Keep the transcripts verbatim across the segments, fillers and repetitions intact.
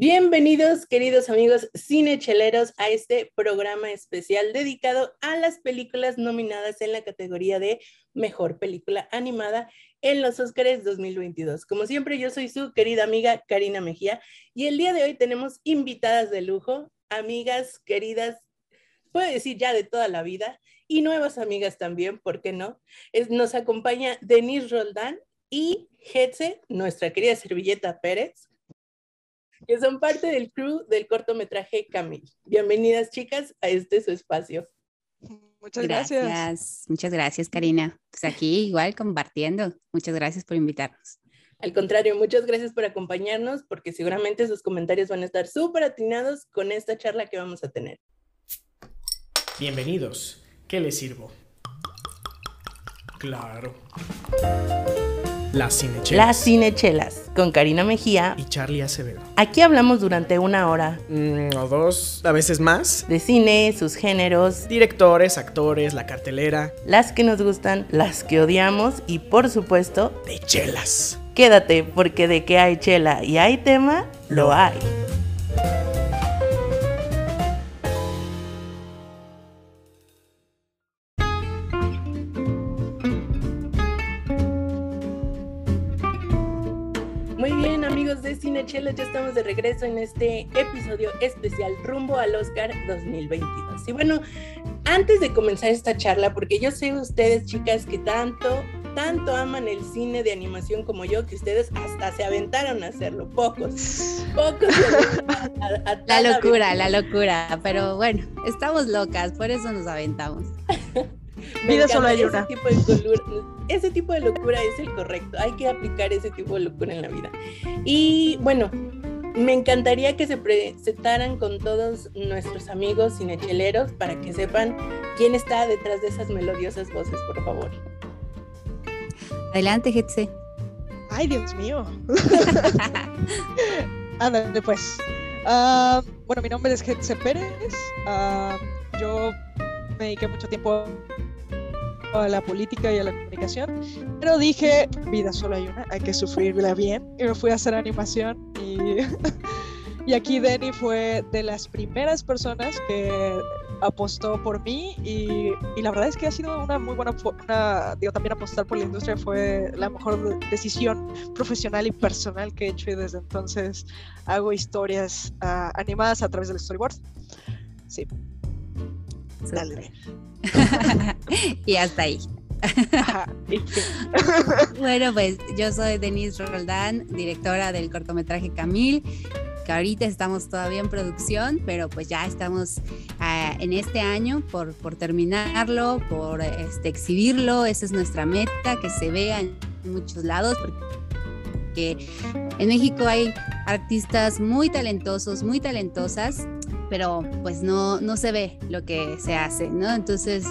Bienvenidos, queridos amigos cinecheleros, a este programa especial dedicado a las películas nominadas en la categoría de Mejor Película Animada en los Óscares dos mil veintidós. Como siempre, yo soy su querida amiga Karina Mejía y el día de hoy tenemos invitadas de lujo, amigas queridas, puedo decir ya de toda la vida, y nuevas amigas también, ¿por qué no? Es, nos acompaña Denise Roldán y Jetze, nuestra querida servilleta Pérez, que son parte del crew del cortometraje Camille. Bienvenidas, chicas, a este su espacio. Muchas gracias. gracias. Muchas gracias, Karina. Pues aquí igual compartiendo. Muchas gracias por invitarnos. Al contrario, muchas gracias por acompañarnos, porque seguramente sus comentarios van a estar súper atinados con esta charla que vamos a tener. Bienvenidos. ¿Qué les sirvo? Claro. Las Cinechelas. Las Cinechelas, con Karina Mejía y Charlie Acevedo. Aquí hablamos durante una hora mm, o dos, a veces más, de cine, sus géneros, directores, actores, la cartelera, las que nos gustan, las que odiamos y, por supuesto, de chelas. Quédate, porque de que hay chela y hay tema, lo hay. Chelas, ya estamos de regreso en este episodio especial rumbo al Oscar dos mil veintidós. Y bueno, antes de comenzar esta charla, porque yo sé ustedes, chicas, que tanto, tanto aman el cine de animación como yo, que ustedes hasta se aventaron a hacerlo, pocos, pocos. A, a la locura, la, la locura, pero bueno, estamos locas, por eso nos aventamos. Vida solo hay una. Tipo de color, ese tipo de locura es el correcto. Hay que aplicar ese tipo de locura en la vida. Y bueno, me encantaría que se presentaran con todos nuestros amigos cinecheleros para que sepan quién está detrás de esas melodiosas voces, por favor. Adelante, Jetze. Ay, Dios mío. Ándale, pues. Uh, bueno, mi nombre es Jetze Pérez. Uh, yo... me dediqué mucho tiempo a la política y a la comunicación, pero dije, vida solo hay una, hay que sufrirla bien, y me fui a hacer animación, y, y aquí Denny fue de las primeras personas que apostó por mí, y, y la verdad es que ha sido una muy buena, una, digo, también apostar por la industria fue la mejor decisión profesional y personal que he hecho, y desde entonces hago historias uh, animadas a través del storyboard. Sí. Dale. Y hasta ahí. Bueno, pues yo soy Denise Roldán, directora del cortometraje Camille, que ahorita estamos todavía en producción, pero pues ya estamos uh, en este año por, por terminarlo, por este, exhibirlo. Esa es nuestra meta, que se vea en muchos lados, porque en México hay artistas muy talentosos, muy talentosas, pero pues no, no se ve lo que se hace, ¿no? Entonces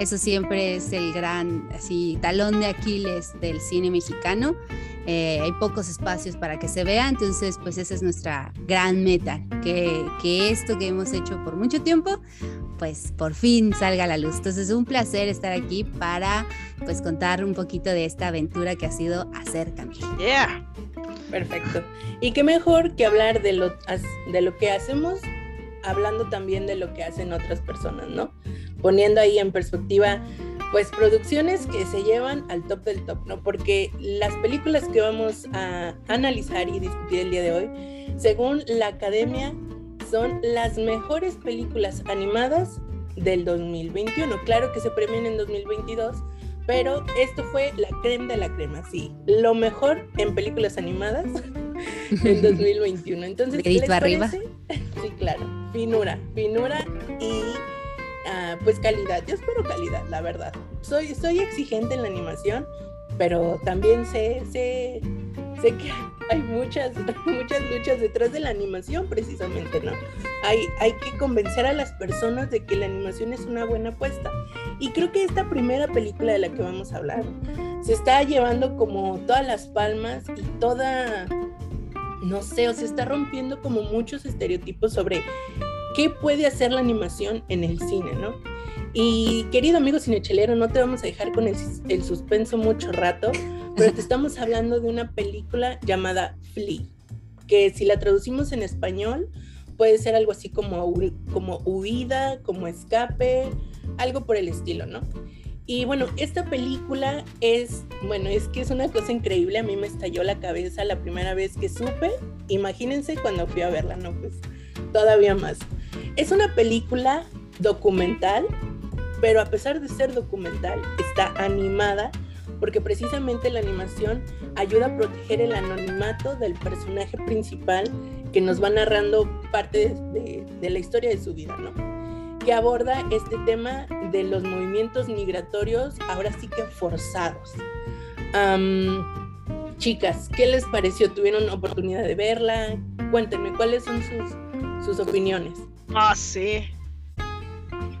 eso siempre es el gran así, talón de Aquiles del cine mexicano. Eh, hay pocos espacios para que se vea, entonces pues esa es nuestra gran meta, que, que esto que hemos hecho por mucho tiempo, pues por fin salga a la luz. Entonces es un placer estar aquí para pues contar un poquito de esta aventura que ha sido hacer Camille. Yeah. Perfecto. Y qué mejor que hablar de lo, de lo que hacemos, hablando también de lo que hacen otras personas, ¿no? Poniendo ahí en perspectiva, pues, producciones que se llevan al top del top, ¿no? Porque las películas que vamos a analizar y discutir el día de hoy, según la Academia, son las mejores películas animadas del dos mil veintiuno. Claro que se premian en dos mil veintidós, pero esto fue la crema de la crema, sí. Lo mejor en películas animadas en dos mil veintiuno. Entonces, ¿les parece? Arriba. Sí, claro. Finura, finura y uh, pues calidad. Yo espero calidad, la verdad. Soy, soy exigente en la animación, pero también sé, sé, sé que hay muchas, muchas luchas detrás de la animación, precisamente, ¿no? Hay, hay que convencer a las personas de que la animación es una buena apuesta. Y creo que esta primera película de la que vamos a hablar se está llevando como todas las palmas y toda... no sé, o sea, está rompiendo como muchos estereotipos sobre qué puede hacer la animación en el cine, ¿no? Y, querido amigo cinechelero, no te vamos a dejar con el, el suspenso mucho rato, pero te estamos hablando de una película llamada Flee. que si la traducimos en español puede ser algo así como, como huida, como escape, algo por el estilo, ¿no? Y bueno, esta película es, bueno, es que es una cosa increíble, a mí me estalló la cabeza la primera vez que supe, imagínense cuando fui a verla, no, pues todavía más. Es una película documental, pero a pesar de ser documental, está animada, porque precisamente la animación ayuda a proteger el anonimato del personaje principal que nos va narrando parte de, de, de la historia de su vida, ¿no? Que aborda este tema de los movimientos migratorios, ahora sí que forzados. Um, chicas, ¿qué les pareció? ¿Tuvieron oportunidad de verla? Cuéntenme, ¿cuáles son sus, sus opiniones? Ah, sí.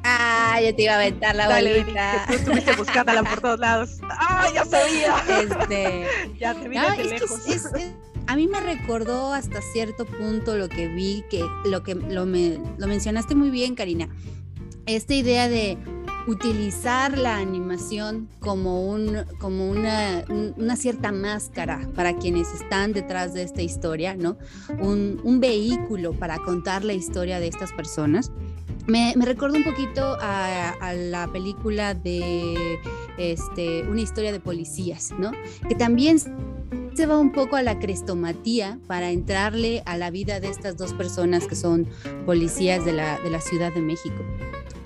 Ah, yo te iba a aventar la Dale, bolita. Que tú estuviste buscándola por todos lados. ¡Ah, ya sabía! Este... ya te vi no, desde lejos. Es, es, es... A mí me recordó hasta cierto punto lo que vi, que lo que lo, me, lo mencionaste muy bien, Karina. Esta idea de utilizar la animación como un como una una cierta máscara para quienes están detrás de esta historia, ¿no? Un un vehículo para contar la historia de estas personas. Me, me recuerda un poquito a, a la película de este Una historia de policías, ¿no? Que también se va un poco a la crestomatía para entrarle a la vida de estas dos personas que son policías de la, de la Ciudad de México.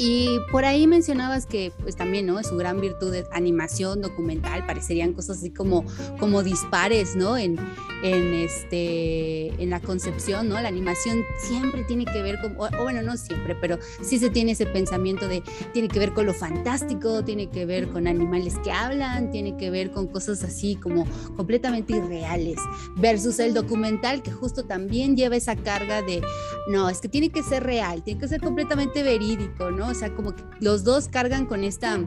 Y por ahí mencionabas que pues también, ¿no? Su gran virtud es animación, documental, parecerían cosas así como, como dispares, ¿no? En, en, este, en la concepción, ¿no? La animación siempre tiene que ver con, o, o bueno, no siempre, pero sí se tiene ese pensamiento de tiene que ver con lo fantástico, tiene que ver con animales que hablan, tiene que ver con cosas así como completamente irreales, versus el documental que justo también lleva esa carga de, no, es que tiene que ser real, tiene que ser completamente verídico, ¿no? O sea, como que los dos cargan con esta,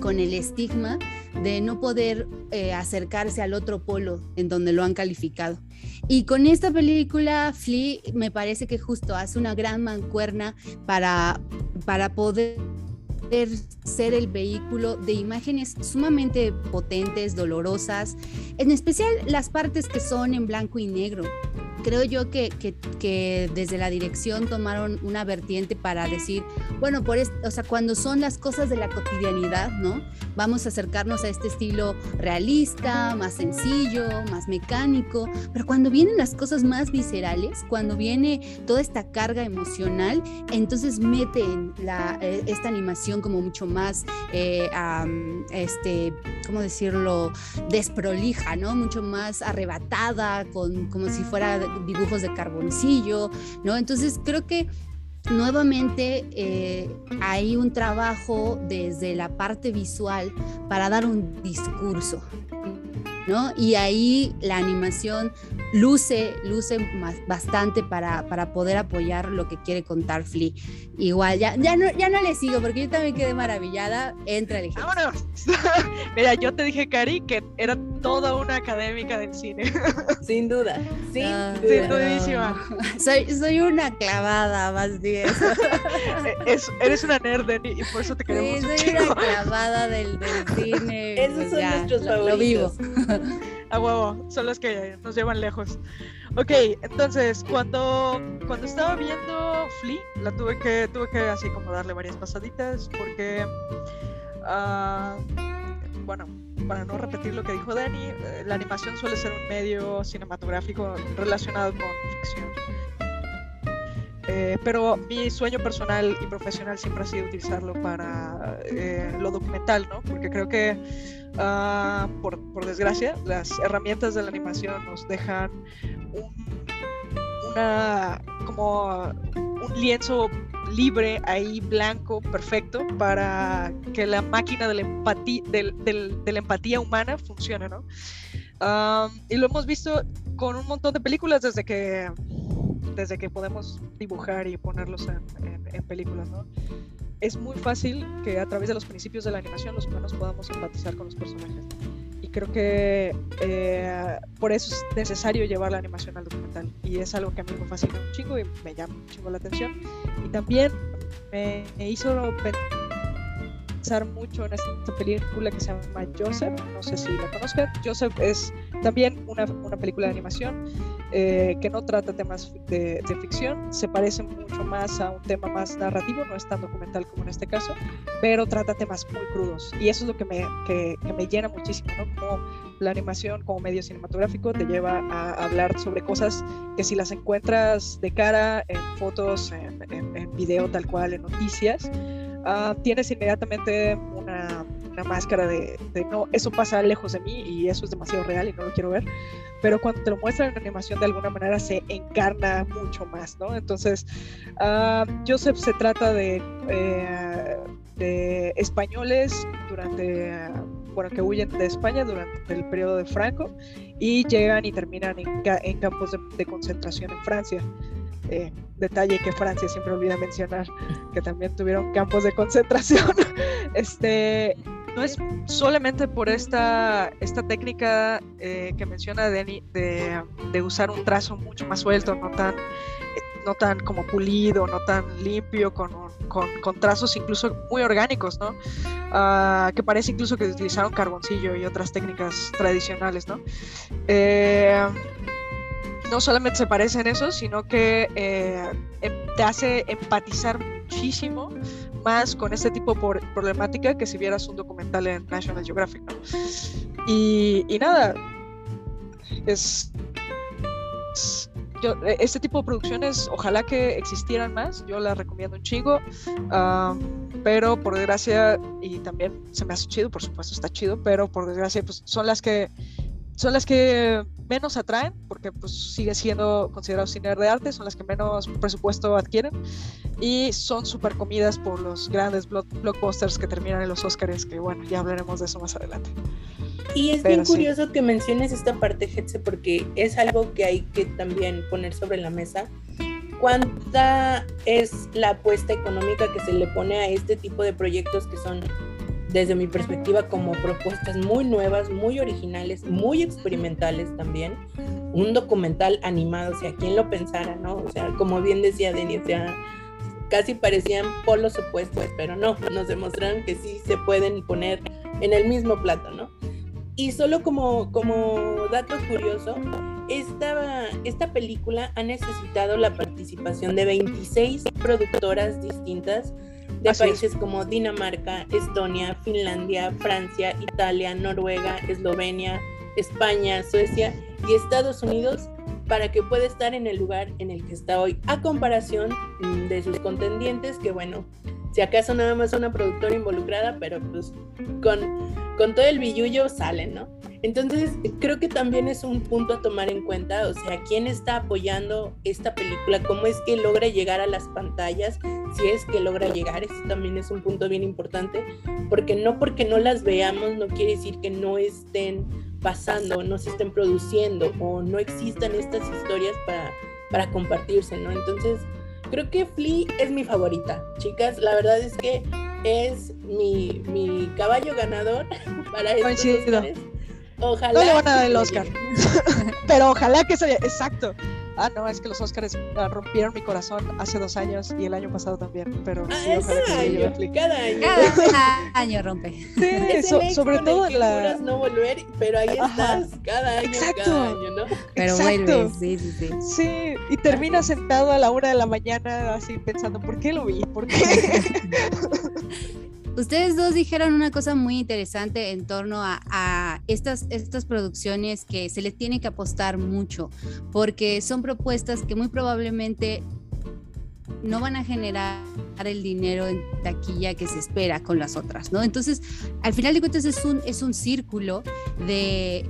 con el estigma de no poder eh, acercarse al otro polo en donde lo han calificado. Y con esta película, Flee, me parece que justo hace una gran mancuerna para, para poder ser el vehículo de imágenes sumamente potentes, dolorosas, en especial las partes que son en blanco y negro. Creo yo que, que, que desde la dirección tomaron una vertiente para decir, bueno, por este, o sea, cuando son las cosas de la cotidianidad, ¿no? Vamos a acercarnos a este estilo realista, más sencillo, más mecánico, pero cuando vienen las cosas más viscerales, cuando viene toda esta carga emocional, entonces meten la, esta animación como mucho más, eh, um, este, ¿cómo decirlo?, desprolija, ¿no? Mucho más arrebatada, con, como si fuera dibujos de carboncillo, ¿no? Entonces creo que nuevamente eh, hay un trabajo desde la parte visual para dar un discurso, ¿no? Y ahí la animación luce, luce más, bastante para, para poder apoyar lo que quiere contar Flee. Igual, ya, ya, no, ya no le sigo porque yo también quedé maravillada. Entra el ejemplo. ¡Vámonos! Mira, yo te dije, Cari, que era toda una académica del cine. Sin duda. Sin no, duda. Sin dudísima. No. Soy, soy una clavada, más bien. Es, eres una nerd, Denny, y por eso te queremos. Sí, soy chico. Una clavada del, del cine. Esos pues son ya, nuestros favoritos. Lo vivo. A huevo, son los que nos llevan lejos. Ok, entonces cuando, cuando estaba viendo Flee, la tuve que, tuve que así como darle varias pasaditas porque uh, bueno, para no repetir lo que dijo Dani, la animación suele ser un medio cinematográfico relacionado con ficción. Eh, pero mi sueño personal y profesional siempre ha sido utilizarlo para eh, lo documental, ¿no? Porque creo que, uh, por, por desgracia, las herramientas de la animación nos dejan un, una, como un lienzo libre, ahí blanco, perfecto, para que la máquina de la empatía, del, del, de la empatía humana funcione, ¿no? Um, y lo hemos visto con un montón de películas desde que... desde que podemos dibujar y ponerlos en, en, en películas, ¿no? Es muy fácil que a través de los principios de la animación los humanos podamos empatizar con los personajes. Y creo que eh, por eso es necesario llevar la animación al documental. Y es algo que a mí me fascina un chingo y me llama un chingo la atención. Y también me hizo pensar mucho en esta película que se llama Joseph. No sé si la conozcan. Joseph es también una, una película de animación. eh, que no trata temas de, de ficción, se parece mucho más a un tema más narrativo, no es tan documental como en este caso, pero trata temas muy crudos, y eso es lo que me, que, que me llena muchísimo, ¿no? Como la animación como medio cinematográfico te lleva a hablar sobre cosas que si las encuentras de cara, en fotos, en, en, en video tal cual, en noticias, uh, tienes inmediatamente una... una máscara de, de no, eso pasa lejos de mí y eso es demasiado real y no lo quiero ver, pero cuando te lo muestran en animación de alguna manera se encarna mucho más, ¿no? Entonces uh, Joseph se trata de, eh, de españoles durante, uh, bueno, que huyen de España durante el periodo de Franco y llegan y terminan en, ca- en campos de, de concentración en Francia. Eh, detalle que Francia siempre olvida mencionar, que también tuvieron campos de concentración. Este, no es solamente por esta, esta técnica eh, que menciona Denny de, de usar un trazo mucho más suelto, no tan, no tan como pulido, no tan limpio, con, con, con trazos incluso muy orgánicos, ¿no? Uh, que parece incluso que utilizaron carboncillo y otras técnicas tradicionales, ¿no? Eh, no solamente se parece en eso, sino que eh, te hace empatizar muchísimo más con este tipo de por- problemática que si vieras un documental en National Geographic, ¿no? Y, y nada, es, es yo, este tipo de producciones ojalá que existieran más, yo las recomiendo un chingo, um, pero por desgracia, y también se me hace chido, por supuesto está chido, pero por desgracia pues, son las que son las que menos atraen, porque pues sigue siendo considerado cine de arte, son las que menos presupuesto adquieren y son super comidas por los grandes blockbusters que terminan en los Oscars, que bueno, ya hablaremos de eso más adelante. Y es Pero bien curioso sí. que menciones esta parte, Jetze, porque es algo que hay que también poner sobre la mesa. ¿Cuánta es la apuesta económica que se le pone a este tipo de proyectos que son, desde mi perspectiva, como propuestas muy nuevas, muy originales, muy experimentales también? Un documental animado, o sea, ¿quién lo pensara, no? O sea, como bien decía Denise, o sea, casi parecían polos opuestos, pero no, nos demostraron que sí se pueden poner en el mismo plato, ¿no? Y solo como, como dato curioso, esta, esta película ha necesitado la participación de veintiséis productoras distintas de Así países es. como Dinamarca, Estonia, Finlandia, Francia, Italia, Noruega, Eslovenia, España, Suecia y Estados Unidos, para que pueda estar en el lugar en el que está hoy, a comparación de sus contendientes, que bueno, si acaso nada más una productora involucrada, pero pues con, con todo el billullo salen, ¿no? Entonces creo que también es un punto a tomar en cuenta, o sea, quién está apoyando esta película, cómo es que logra llegar a las pantallas, si es que logra llegar, eso también es un punto bien importante, porque no porque no las veamos no quiere decir que no estén pasando, no se estén produciendo o no existan estas historias para, para compartirse, ¿no? Entonces creo que Flee es mi favorita, chicas, la verdad es que es mi, mi caballo ganador para estos Oscars. Ojalá no le van a dar el Oscar, pero ojalá que se vea, exacto. Ah, no, es que los Oscars rompieron mi corazón hace dos años y el año pasado también, pero ah, sí, cada, año, cada año, cada año rompe. Sí, es so, sobre todo en la no volver, pero ahí estás. Ajá, cada año, exacto. Cada año, ¿no? Pero vuelves, sí, sí, sí. Sí, y terminas sentado a la una de la mañana así pensando, ¿por qué lo vi? ¿Por qué? Ustedes dos dijeron una cosa muy interesante en torno a, a estas, estas producciones que se les tiene que apostar mucho, porque son propuestas que muy probablemente no van a generar el dinero en taquilla que se espera con las otras, ¿no? Entonces, al final de cuentas es un, es un círculo de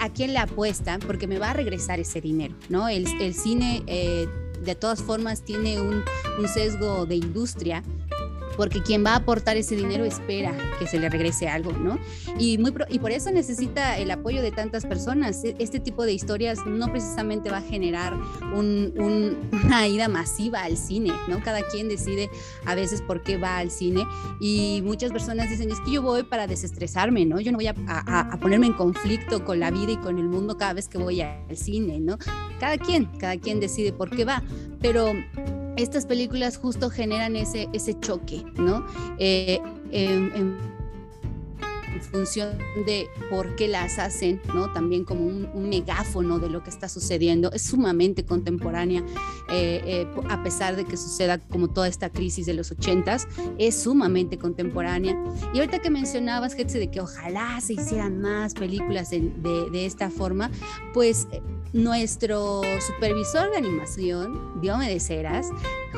a quién le apuestan, porque me va a regresar ese dinero, ¿no? El, el cine, eh, de todas formas, tiene un, un sesgo de industria, porque quien va a aportar ese dinero espera que se le regrese algo, ¿no? Y, muy pro- y por eso necesita el apoyo de tantas personas. Este tipo de historias no precisamente va a generar un, un, una ida masiva al cine, ¿no? Cada quien decide a veces por qué va al cine y muchas personas dicen, es que yo voy para desestresarme, ¿no? Yo no voy a, a, a ponerme en conflicto con la vida y con el mundo cada vez que voy al cine, ¿no? Cada quien, cada quien decide por qué va, pero estas películas justo generan ese, ese choque, ¿no? Eh, eh, eh, en función de por qué las hacen, ¿no? También como un, un megáfono de lo que está sucediendo. Es sumamente contemporánea, eh, eh, a pesar de que suceda como toda esta crisis de los ochentas, es sumamente contemporánea. Y ahorita que mencionabas, Jetze, de que ojalá se hicieran más películas de, de, de esta forma, pues eh, nuestro supervisor de animación, Diómedes Ceras,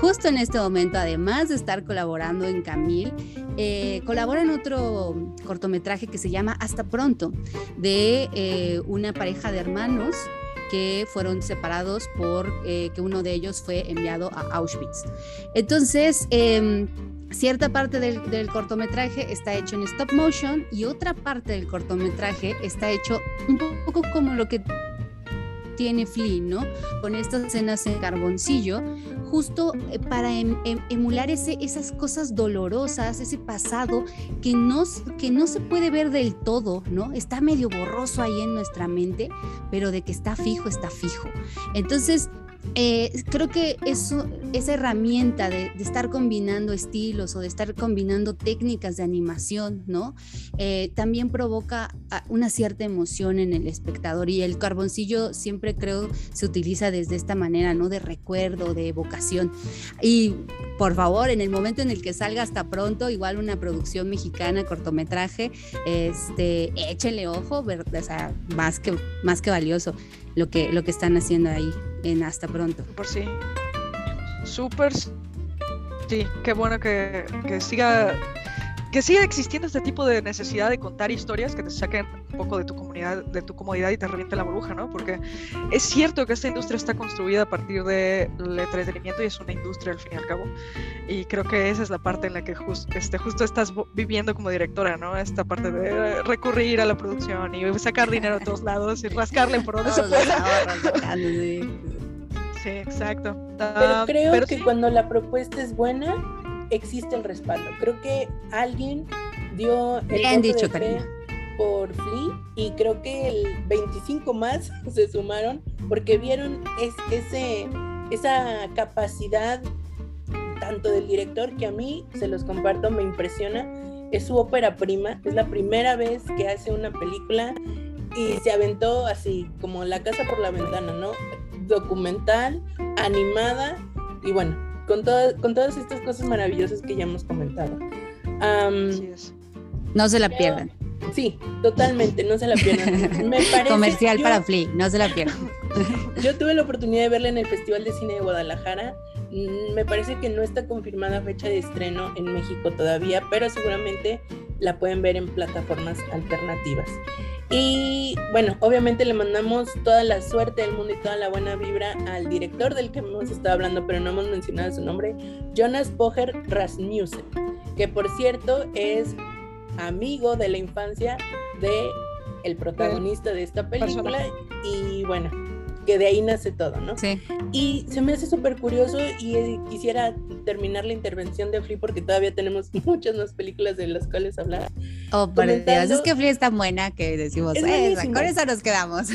justo en este momento, además de estar colaborando en Camille, eh, colabora en otro cortometraje que se llama Hasta Pronto, de eh, una pareja de hermanos que fueron separados por eh, que uno de ellos fue enviado a Auschwitz. Entonces, eh, cierta parte del, del cortometraje está hecho en stop motion y otra parte del cortometraje está hecho un poco como lo que tiene Flee, ¿no? Con estas escenas en carboncillo, justo para em, em, emular ese, esas cosas dolorosas, ese pasado que no, que no se puede ver del todo, ¿no? Está medio borroso ahí en nuestra mente, pero de que está fijo, está fijo. Entonces, Eh, creo que eso, esa herramienta de, de estar combinando estilos o de estar combinando técnicas de animación, ¿no? Eh, también provoca una cierta emoción en el espectador, y el carboncillo siempre creo se utiliza desde esta manera, ¿no? De recuerdo, de evocación. Y por favor, en el momento en el que salga Hasta Pronto, igual una producción mexicana, cortometraje, este, échenle ojo, ver, o sea, más que, más que valioso lo que, lo que están haciendo ahí en Hasta Pronto. Por sí. Súper. Sí, qué bueno que, que siga que siga existiendo este tipo de necesidad de contar historias que te saquen un poco de tu comunidad, de tu comodidad y te reviente la burbuja, ¿no? Porque es cierto que esta industria está construida a partir del entretenimiento y es una industria al fin y al cabo. Y creo que esa es la parte en la que just, este, justo estás viviendo como directora, ¿no? Esta parte de recurrir a la producción y sacar dinero a todos lados y rascarle por donde se pueda. Sí, exacto. Pero creo Pero que sí. Cuando la propuesta es buena, existe el respaldo. Creo que alguien dio el voto dicho, de fe por Flee, y creo que el veinticinco más se sumaron porque vieron es, ese, esa capacidad tanto del director, que a mí, se los comparto, me impresiona, es su ópera prima, es la primera vez que hace una película y se aventó así como la casa por la ventana, ¿no? Documental, animada y bueno, Con, todo, con todas estas cosas maravillosas que ya hemos comentado. Um, Así es. No se la pierdan. Pero, sí, totalmente, no se la pierdan. Me parece, comercial yo, para Flee, no se la pierdan. Yo tuve la oportunidad de verla en el Festival de Cine de Guadalajara. Me parece que no está confirmada fecha de estreno en México todavía, pero seguramente la pueden ver en plataformas alternativas. Y bueno, obviamente le mandamos toda la suerte del mundo y toda la buena vibra al director del que hemos estado hablando, pero no hemos mencionado su nombre, Jonas Poher Rasmussen, que por cierto es amigo de la infancia de el protagonista de esta película, y bueno, que de ahí nace todo, ¿no? Sí. Y se me hace súper curioso, y quisiera terminar la intervención de Flee porque todavía tenemos muchas más películas de las cuales hablar. Oh, por Dios, es que Flee es tan buena que decimos, es eh, esa, con esa nos quedamos.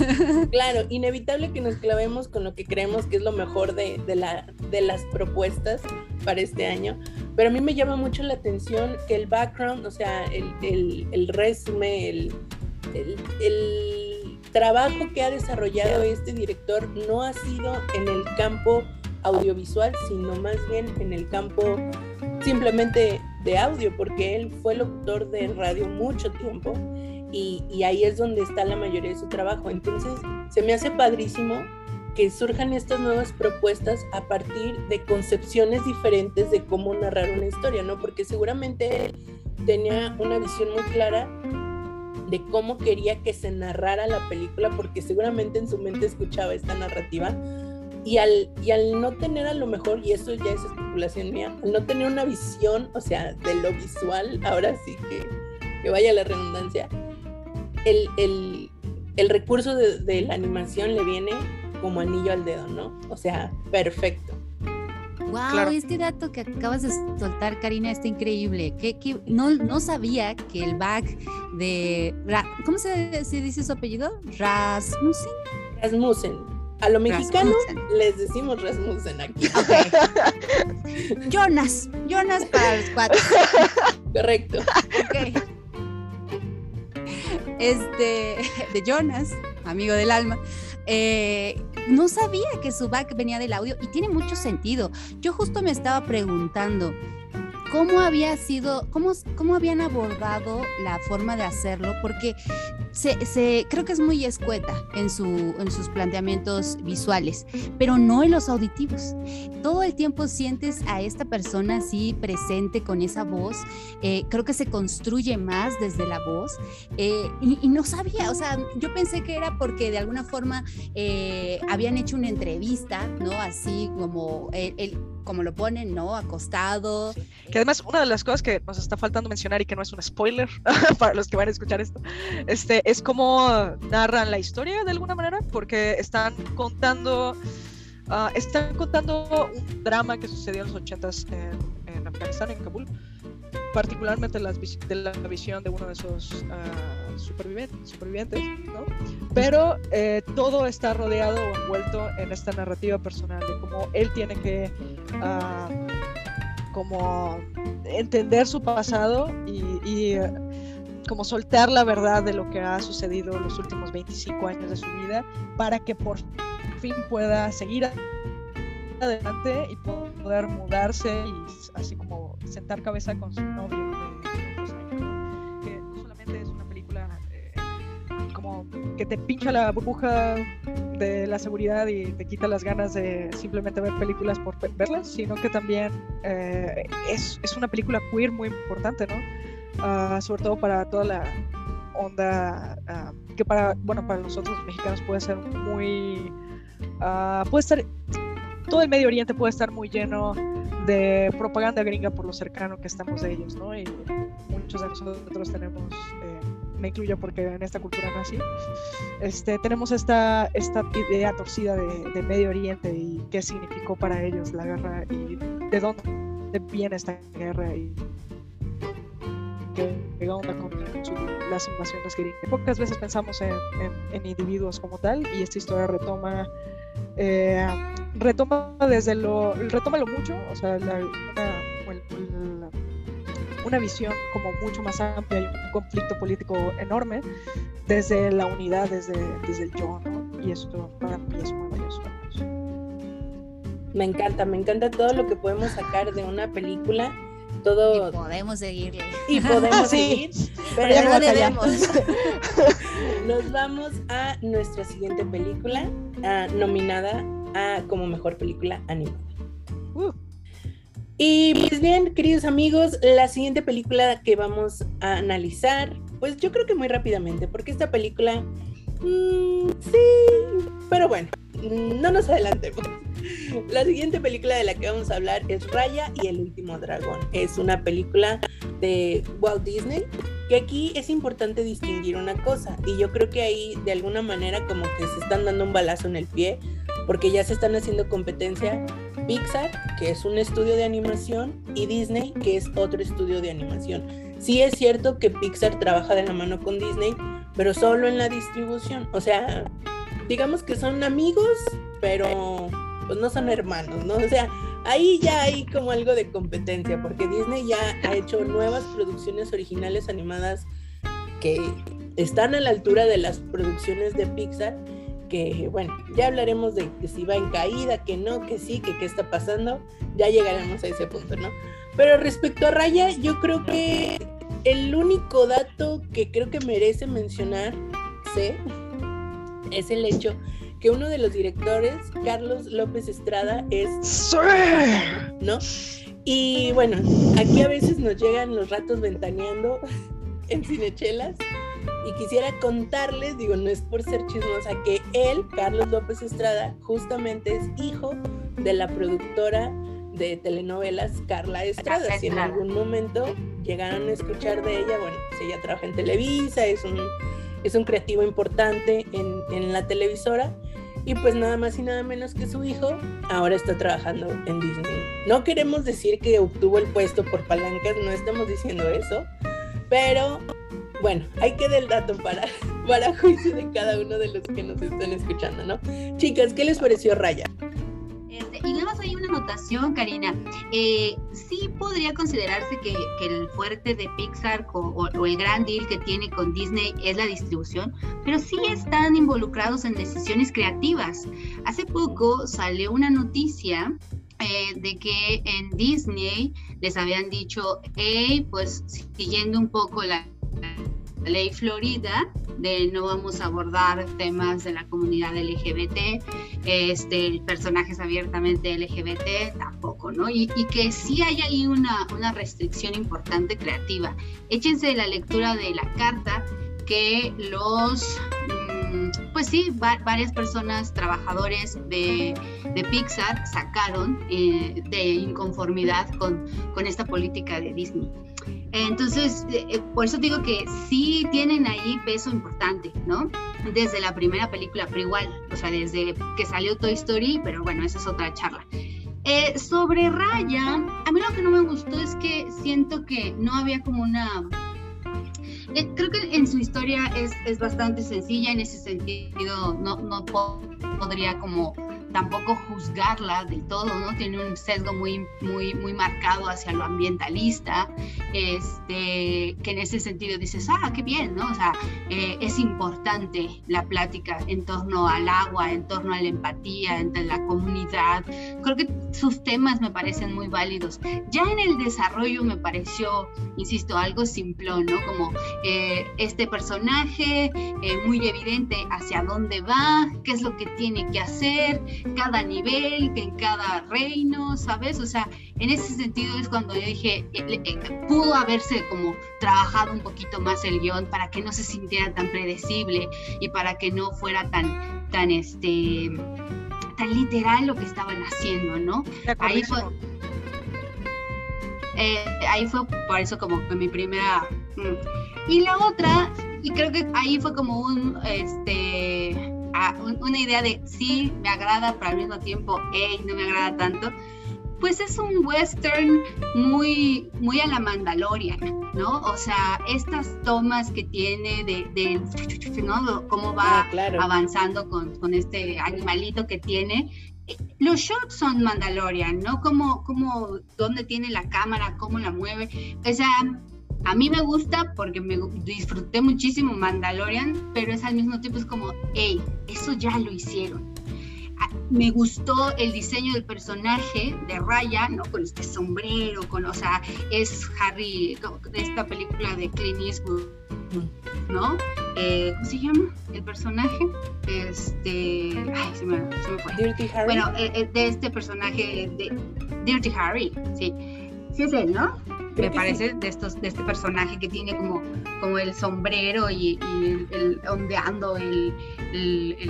Claro, inevitable que nos clavemos con lo que creemos que es lo mejor de, de, la, de las propuestas para este año, pero a mí me llama mucho la atención que el background, o sea, el, el, el resumen, el... el, el trabajo que ha desarrollado este director no ha sido en el campo audiovisual, sino más bien en el campo simplemente de audio, porque él fue locutor de radio mucho tiempo y, y ahí es donde está la mayoría de su trabajo. Entonces se me hace padrísimo que surjan estas nuevas propuestas a partir de concepciones diferentes de cómo narrar una historia, ¿no? Porque seguramente él tenía una visión muy clara de cómo quería que se narrara la película, porque seguramente en su mente escuchaba esta narrativa, y al, y al no tener, a lo mejor, y eso ya es especulación mía, al no tener una visión, o sea, de lo visual, ahora sí que, que vaya la redundancia, el, el, el recurso de, de la animación le viene como anillo al dedo, ¿no? O sea, perfecto. Wow, claro. Este dato que acabas de soltar, Karina, está increíble. Que, que no, no sabía que el back de ¿cómo se, se dice su apellido? Rasmussen. Rasmussen. A lo mexicano Rasmussen. Les decimos Rasmussen aquí. Okay. Jonas, Jonas para los cuatro. Correcto. Okay. es de, de Jonas, amigo del alma. Eh, no sabía que su back venía del audio y tiene mucho sentido. Yo justo me estaba preguntando cómo había sido, cómo, cómo habían abordado la forma de hacerlo, porque se, se, creo que es muy escueta en, su, en sus planteamientos visuales, pero no en los auditivos. Todo el tiempo sientes a esta persona así presente con esa voz, eh, creo que se construye más desde la voz, eh, y, y no sabía, o sea, yo pensé que era porque de alguna forma eh, habían hecho una entrevista, ¿no? Así como el, el como lo ponen, ¿no? Acostado. Sí. Que además una de las cosas que nos está faltando mencionar y que no es un spoiler para los que van a escuchar esto, este, es cómo narran la historia de alguna manera, porque están contando, uh, están contando un drama que sucedió en los ochentas en, en Afganistán, en Kabul, particularmente las, de la visión de uno de esos uh, supervivientes, supervivientes, ¿no? Pero eh, todo está rodeado o envuelto en esta narrativa personal de cómo él tiene que uh, como entender su pasado y, y uh, como soltar la verdad de lo que ha sucedido en los últimos veinticinco años de su vida para que por fin pueda seguir adelante y poder mudarse y así como sentar cabeza con su novio de otros años. Que no solamente es una película eh, como que te pincha la burbuja de la seguridad y te quita las ganas de simplemente ver películas por verlas, sino que también eh, es, es una película queer muy importante, ¿no? Uh, sobre todo para toda la onda uh, que para, bueno, para nosotros los mexicanos puede ser muy uh, puede estar todo el Medio Oriente puede estar muy lleno de propaganda gringa por lo cercano que estamos de ellos, ¿no? Y muchos de nosotros tenemos, eh, me incluyo porque en esta cultura nazi, este, tenemos esta, esta idea torcida de, de Medio Oriente y qué significó para ellos la guerra y de dónde viene esta guerra y qué onda con su, las invasiones gringas. Pocas veces pensamos en, en, en individuos como tal y esta historia retoma eh, retoma desde lo retoma lo mucho, o sea, la, una, una, una visión como mucho más amplia y un conflicto político enorme desde la unidad, desde, desde el yo, ¿no? Y esto para mí es muy valioso. Me encanta, me encanta todo lo que podemos sacar de una película, todo. Y podemos seguirle. Y podemos sí, seguir, pero ya no debemos. Nos vamos a nuestra siguiente película, uh, nominada a como mejor película animada. Uh. Y pues bien, queridos amigos, la siguiente película que vamos a analizar, pues yo creo que muy rápidamente, porque esta película mmm, sí, pero bueno, no nos adelantemos. La siguiente película de la que vamos a hablar es Raya y el último dragón. Es una película de Walt Disney, que aquí es importante distinguir una cosa, y yo creo que ahí de alguna manera como que se están dando un balazo en el pie, porque ya se están haciendo competencia Pixar, que es un estudio de animación, y Disney, que es otro estudio de animación. Sí es cierto que Pixar trabaja de la mano con Disney, pero solo en la distribución. O sea, digamos que son amigos, pero pues no son hermanos, ¿no? O sea, ahí ya hay como algo de competencia, porque Disney ya ha hecho nuevas producciones originales animadas que están a la altura de las producciones de Pixar, que bueno, ya hablaremos de que si va en caída, que no, que sí, que qué está pasando, ya llegaremos a ese punto, ¿no? Pero respecto a Raya, yo creo que el único dato que creo que merece mencionar, ¿sí? es el hecho que uno de los directores, Carlos López Estrada, es... ¡Sí! ¿No? Y bueno, aquí a veces nos llegan los ratos ventaneando en Cinechelas, y quisiera contarles, digo, no es por ser chismosa, que él, Carlos López Estrada, justamente es hijo de la productora de telenovelas Carla Estrada. Si en algún momento llegaron a escuchar de ella, bueno, pues ella trabaja en Televisa, es un, es un creativo importante en, en la televisora, y pues nada más y nada menos que su hijo ahora está trabajando en Disney. No queremos decir que obtuvo el puesto por palancas, no estamos diciendo eso, pero... bueno, ahí queda el dato para, para juicio de cada uno de los que nos están escuchando, ¿no? Chicas, ¿qué les pareció Raya? Este, y nada más hay una anotación, Karina. Eh, sí sí podría considerarse que, que el fuerte de Pixar con, o, o el gran deal que tiene con Disney es la distribución, pero sí están involucrados en decisiones creativas. Hace poco salió una noticia eh, de que en Disney les habían dicho, hey, pues siguiendo un poco la, la ley Florida, de no vamos a abordar temas de la comunidad L G B T, este, personajes abiertamente L G B T tampoco, ¿no? Y, y que sí hay ahí una, una restricción importante creativa. Échense la lectura de la carta que los, pues sí, va, varias personas, trabajadores de, de Pixar sacaron eh, de inconformidad con, con esta política de Disney. Entonces, eh, por eso digo que sí tienen ahí peso importante, ¿no? Desde la primera película, pero igual, o sea, desde que salió Toy Story, pero bueno, esa es otra charla. Eh, sobre Raya, a mí lo que no me gustó es que siento que no había como una... Eh, creo que en su historia es, es bastante sencilla, en ese sentido no, no po- podría como... tampoco juzgarla del todo, ¿no? Tiene un sesgo muy, muy, muy marcado hacia lo ambientalista, este, que en ese sentido dices, ah, qué bien, ¿no? O sea, eh, es importante la plática en torno al agua, en torno a la empatía, entre la comunidad. Creo que sus temas me parecen muy válidos. Ya en el desarrollo me pareció, insisto, algo simplón, ¿no? Como eh, este personaje, eh, muy evidente hacia dónde va, qué es lo que tiene que hacer, cada nivel, que en cada reino, ¿sabes? O sea, en ese sentido es cuando yo dije, eh, eh, pudo haberse como trabajado un poquito más el guión para que no se sintiera tan predecible y para que no fuera tan, tan, este, tan literal lo que estaban haciendo, ¿no? Ahí fue, eh, ahí fue por eso como mi primera... Y la otra, y creo que ahí fue como un... este A una idea de sí, me agrada, pero al mismo tiempo, hey, no me agrada tanto, pues es un western muy, muy a la Mandalorian, ¿no? O sea, estas tomas que tiene de, de ¿no? Cómo va ah, claro. avanzando con, con este animalito que tiene. Los shots son Mandalorian, ¿no? Como, como dónde tiene la cámara, cómo la mueve. O sea, a mí me gusta porque me disfruté muchísimo Mandalorian, pero es al mismo tiempo es como, hey, eso ya lo hicieron. Me gustó el diseño del personaje de Raya, ¿no? Con este sombrero, con, o sea, es Harry, de esta película de Clint Eastwood, ¿no? Eh, ¿Cómo se llama el personaje? Este, ay, se me, se me fue. Dirty Harry. Bueno, eh, de este personaje de Dirty Harry, sí, sí es él, ¿no? Me parece de estos de este personaje que tiene como, como el sombrero y, y el, el ondeando el, el, el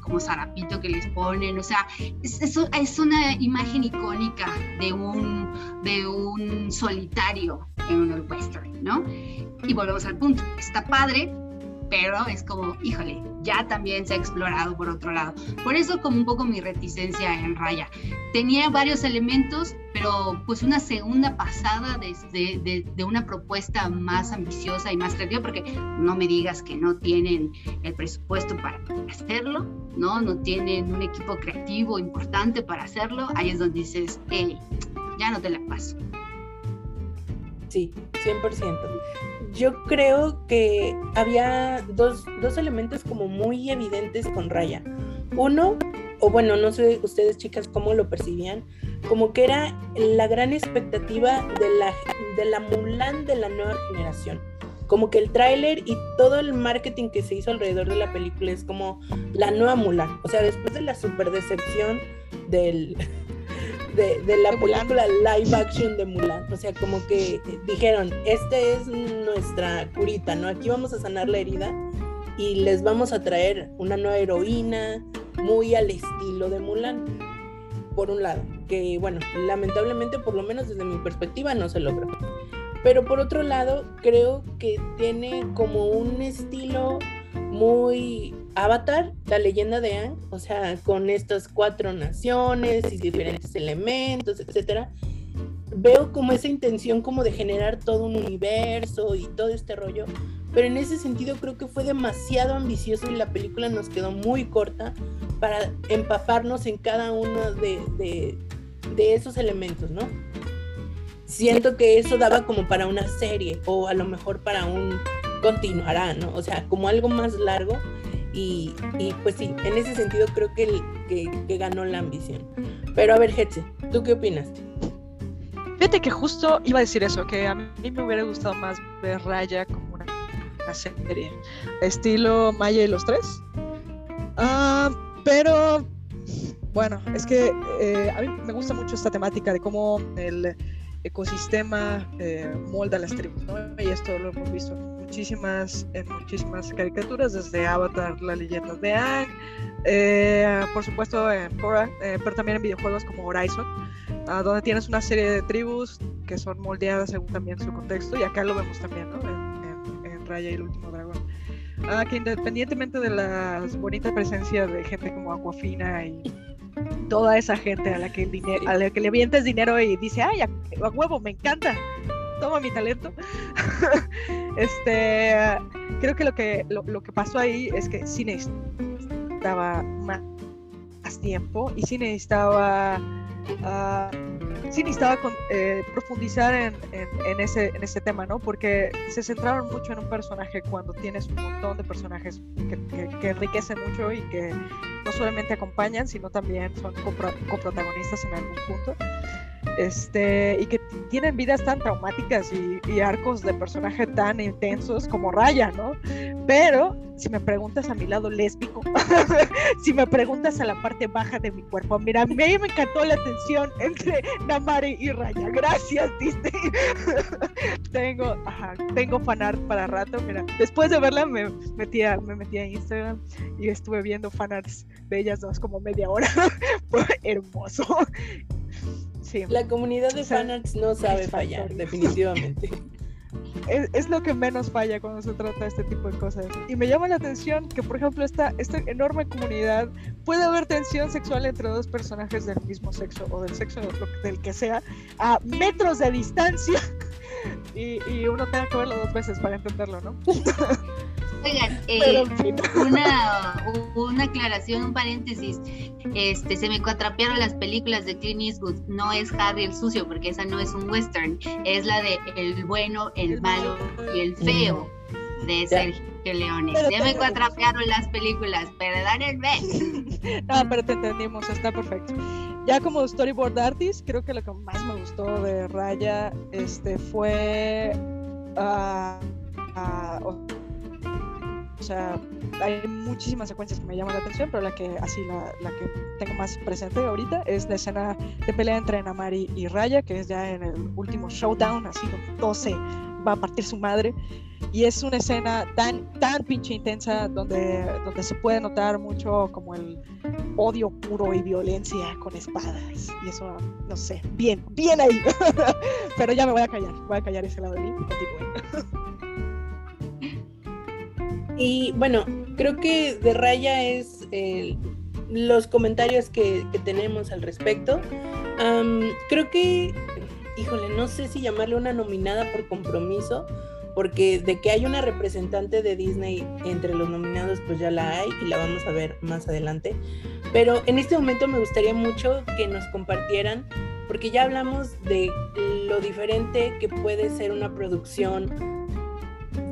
como zarapito que les ponen, o sea, es, es, es una imagen icónica de un de un solitario en el western, ¿no? Y volvemos al punto, está padre, pero es como, híjole, ya también se ha explorado por otro lado. Por eso como un poco mi reticencia en Raya. Tenía varios elementos, pero pues una segunda pasada de, de, de, de una propuesta más ambiciosa y más creativa, porque no me digas que no tienen el presupuesto para hacerlo, ¿no? No tienen un equipo creativo importante para hacerlo. Ahí es donde dices, hey, ya no te la paso. Sí, cien por ciento. Yo creo que había dos, dos elementos como muy evidentes con Raya. Uno, o bueno, no sé ustedes chicas cómo lo percibían, como que era la gran expectativa de la, de la Mulan de la nueva generación. Como que el tráiler y todo el marketing que se hizo alrededor de la película es como la nueva Mulan. O sea, después de la super decepción del... De, de la película live action de Mulan, o sea, como que dijeron, esta es nuestra curita, ¿no? Aquí vamos a sanar la herida y les vamos a traer una nueva heroína muy al estilo de Mulan, por un lado, que bueno, lamentablemente, por lo menos desde mi perspectiva, no se logró, pero por otro lado, creo que tiene como un estilo muy... Avatar, la leyenda de Aang, o sea, con estas cuatro naciones y diferentes elementos, etcétera, veo como esa intención como de generar todo un universo y todo este rollo, pero en ese sentido creo que fue demasiado ambicioso y la película nos quedó muy corta para empaparnos en cada uno de, de, de esos elementos, ¿no? siento que eso daba como para una serie o a lo mejor para un continuará, ¿no? O sea, como algo más largo. Y, y pues sí, en ese sentido creo que, el, que, que ganó la ambición. Pero a ver, Jetze, ¿tú qué opinaste? Fíjate que justo iba a decir eso, que a mí me hubiera gustado más ver Raya como una, una serie, estilo Maya y los tres. Uh, pero bueno, es que eh, a mí me gusta mucho esta temática de cómo el ecosistema eh, molda las tribus, ¿no? Y esto lo hemos visto en muchísimas, en muchísimas caricaturas, desde Avatar, la leyenda de Aang, eh, por supuesto en Korra, eh, pero también en videojuegos como Horizon, uh, donde tienes una serie de tribus que son moldeadas según también su contexto, y acá lo vemos también, ¿no? en, en, en Raya y el último Dragón. Ah, que independientemente de la bonita presencia de gente como Aquafina y toda esa gente a la que, el diner, a la que le avientes dinero y dice, ay, a, a huevo, me encanta, toma mi talento. este, creo que lo que, lo, lo que pasó ahí es que sí necesitaba más tiempo y sí necesitaba, uh, sí necesitaba con, eh, profundizar en, en, en, ese, en ese tema, ¿no? Porque se centraron mucho en un personaje cuando tienes un montón de personajes que, que, que enriquecen mucho y que no solamente acompañan, sino también son copro, coprotagonistas en algún punto, este, y que t- tienen vidas tan traumáticas y, y arcos de personaje tan intensos como Raya, ¿no? Pero si me preguntas a mi lado lésbico, si me preguntas a la parte baja de mi cuerpo, mira, a mí me encantó la tensión entre Namari y Raya. Gracias, Disney. tengo, ajá, tengo fanart para rato. Mira, después de verla me metí a, me metí a Instagram y estuve viendo fanarts de ellas dos como media hora. Fue hermoso. Sí. La comunidad de o sea, fanarts no sabe fallar, factor. Definitivamente. Es, es lo que menos falla cuando se trata de este tipo de cosas. Y me llama la atención que, por ejemplo, esta, esta enorme comunidad puede haber tensión sexual entre dos personajes del mismo sexo o del sexo del que sea a metros de distancia y, y uno tenga que verlo dos veces para entenderlo, ¿no? Oigan, eh, una, una aclaración, un paréntesis, este, se me cuatrapearon las películas de Clint Eastwood, no es Harry el sucio, porque esa no es un western, es la de el bueno, el malo y el feo, de Sergio ya. Leone. Pero ya me cuatrapearon las películas, perdónenme. No, pero te entendimos, está perfecto. Ya como storyboard artist, creo que lo que más me gustó de Raya este, fue... Uh, uh, O sea, hay muchísimas secuencias que me llaman la atención, pero la que así la, la que tengo más presente ahorita es la escena de pelea entre Namari y Raya, que es ya en el último showdown, así donde todo se va a partir su madre. Y es una escena tan, tan pinche intensa donde, donde se puede notar mucho como el odio puro y violencia con espadas. Y eso, no sé, bien, bien ahí. Pero ya me voy a callar, voy a callar ese lado de mí y continúe. Y bueno, creo que de Raya es eh, los comentarios que, que tenemos al respecto. Um, creo que, híjole, no sé si llamarle una nominada por compromiso, porque de que hay una representante de Disney entre los nominados, pues ya la hay y la vamos a ver más adelante. Pero en este momento me gustaría mucho que nos compartieran, porque ya hablamos de lo diferente que puede ser una producción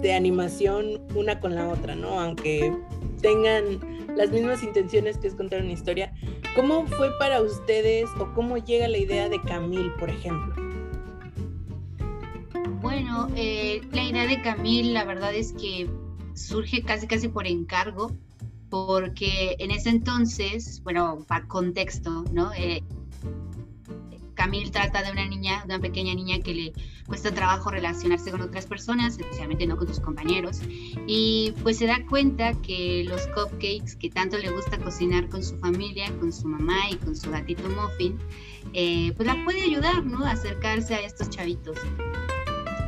de animación una con la otra, ¿no? Aunque tengan las mismas intenciones, que es contar una historia. ¿Cómo fue para ustedes o cómo llega la idea de Camille, por ejemplo? Bueno, eh, la idea de Camille, la verdad es que surge casi casi por encargo, porque en ese entonces, bueno, para contexto, ¿no? Eh, Camille trata de una niña, de una pequeña niña que le cuesta trabajo relacionarse con otras personas, especialmente no con sus compañeros, y pues se da cuenta que los cupcakes que tanto le gusta cocinar con su familia, con su mamá y con su gatito Muffin, eh, pues la puede ayudar, ¿no? A acercarse a estos chavitos.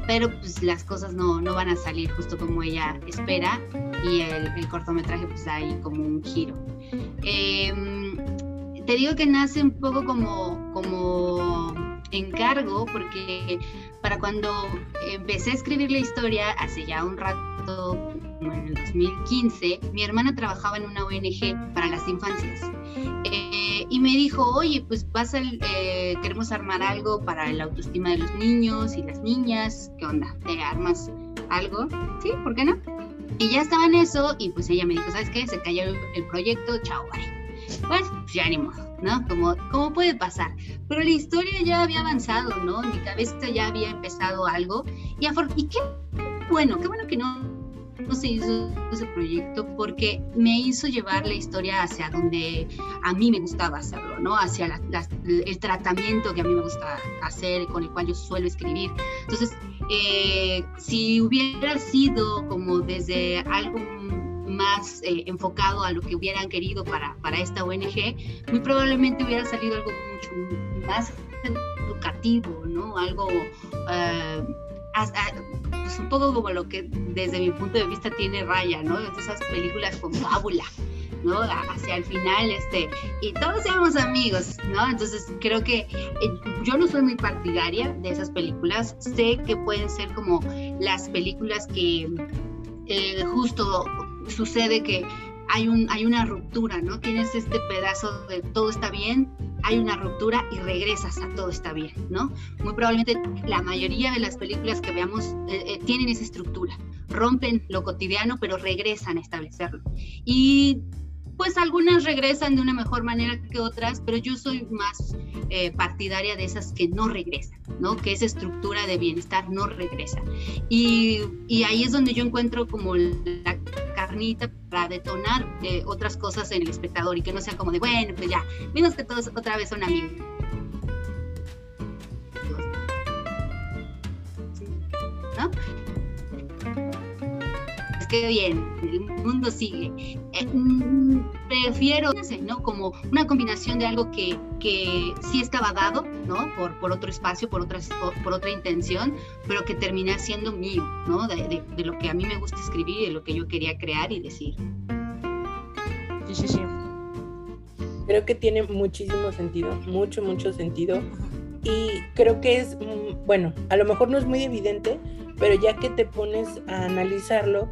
Pero pues las cosas no, no van a salir justo como ella espera, y el, el cortometraje pues da ahí como un giro. Eh, Te digo que nace un poco como, como encargo, porque para cuando empecé a escribir la historia, hace ya un rato, como en el dos mil quince, mi hermana trabajaba en una O N G para las infancias. eh, y me dijo, oye, pues vas a, eh, queremos armar algo para la autoestima de los niños y las niñas, ¿qué onda? ¿Te armas algo? Sí, ¿por qué no? Y ya estaba en eso, y pues ella me dijo, ¿sabes qué? Se cayó el, el proyecto, chao, bye. Pues ya ni modo, ¿no? Como, como puede pasar. Pero la historia ya había avanzado, ¿no? En mi cabeza ya había empezado algo. Y, afor- y qué bueno, qué bueno que no, no se hizo ese proyecto, porque me hizo llevar la historia hacia donde a mí me gustaba hacerlo, ¿no? Hacia la, la, el tratamiento que a mí me gusta hacer, con el cual yo suelo escribir. Entonces, eh, si hubiera sido como desde algo más eh, enfocado a lo que hubieran querido para, para esta O N G, muy probablemente hubiera salido algo mucho más educativo, ¿no? Algo uh, hasta, pues un poco como lo que desde mi punto de vista tiene Raya, ¿no? Esas películas con fábula, ¿no? Hacia el final, este, y todos seamos amigos, ¿no? Entonces creo que eh, yo no soy muy partidaria de esas películas. Sé que pueden ser como las películas que eh, justo sucede que hay, un, hay una ruptura, ¿no? Tienes este pedazo de todo está bien, hay una ruptura y regresas a todo está bien, ¿no? Muy probablemente la mayoría de las películas que veamos eh, eh, tienen esa estructura, rompen lo cotidiano pero regresan a establecerlo. Y pues algunas regresan de una mejor manera que otras, pero yo soy más eh, partidaria de esas que no regresan, ¿no? Que esa estructura de bienestar no regresa. Y, y ahí es donde yo encuentro como la carnita para detonar eh, otras cosas en el espectador, y que no sea como de, bueno, pues ya, menos que todos otra vez son amigos. ¿No? Qué bien, el mundo sigue. Eh, prefiero, ¿no? Como una combinación de algo que, que sí estaba dado, ¿no? Por, por otro espacio, por otra, por otra intención, pero que termina siendo mío, ¿no? De, de, de lo que a mí me gusta escribir, de lo que yo quería crear y decir. Sí, sí, sí. Creo que tiene muchísimo sentido, mucho, mucho sentido. Y creo que es, bueno, a lo mejor no es muy evidente, pero ya que te pones a analizarlo,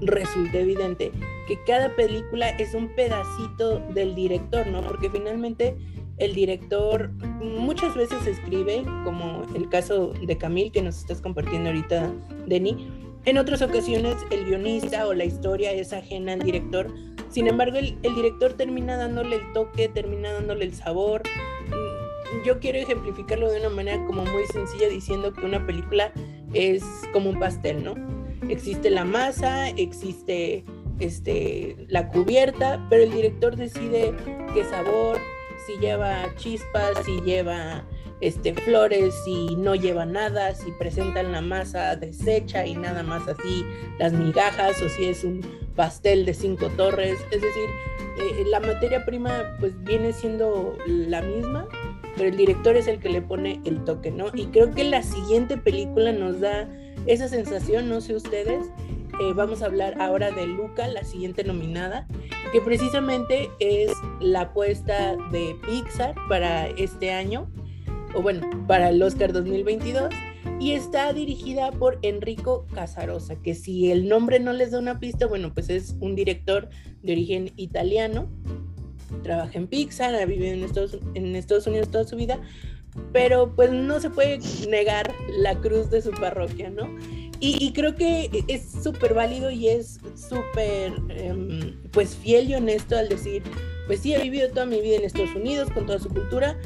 resulta evidente que cada película es un pedacito del director, ¿no? Porque finalmente el director muchas veces escribe, como el caso de Camille que nos estás compartiendo ahorita, Denny. En otras ocasiones el guionista o la historia es ajena al director. Sin embargo, el, el director termina dándole el toque, termina dándole el sabor. Yo quiero ejemplificarlo de una manera como muy sencilla, diciendo que una película es como un pastel, ¿no? Existe la masa, existe este, la cubierta, pero el director decide qué sabor, si lleva chispas, si lleva este, flores, si no lleva nada, si presentan la masa deshecha y nada más así, las migajas, o si es un pastel de cinco torres. Es decir, eh, la materia prima pues viene siendo la misma, pero el director es el que le pone el toque, ¿no? Y creo que la siguiente película nos da esa sensación, no sé ustedes. Eh, vamos a hablar ahora de Luca, la siguiente nominada, que precisamente es la apuesta de Pixar para este año, o bueno, para el Oscar dos mil veintidós, y está dirigida por Enrico Casarosa, que si el nombre no les da una pista, bueno, pues es un director de origen italiano. Trabaja en Pixar, ha vivido en Estados, en Estados Unidos toda su vida, pero pues no se puede negar la cruz de su parroquia, ¿no? Y, y creo que es súper válido y es súper eh, pues fiel y honesto al decir, pues sí, he vivido toda mi vida en Estados Unidos con toda su cultura,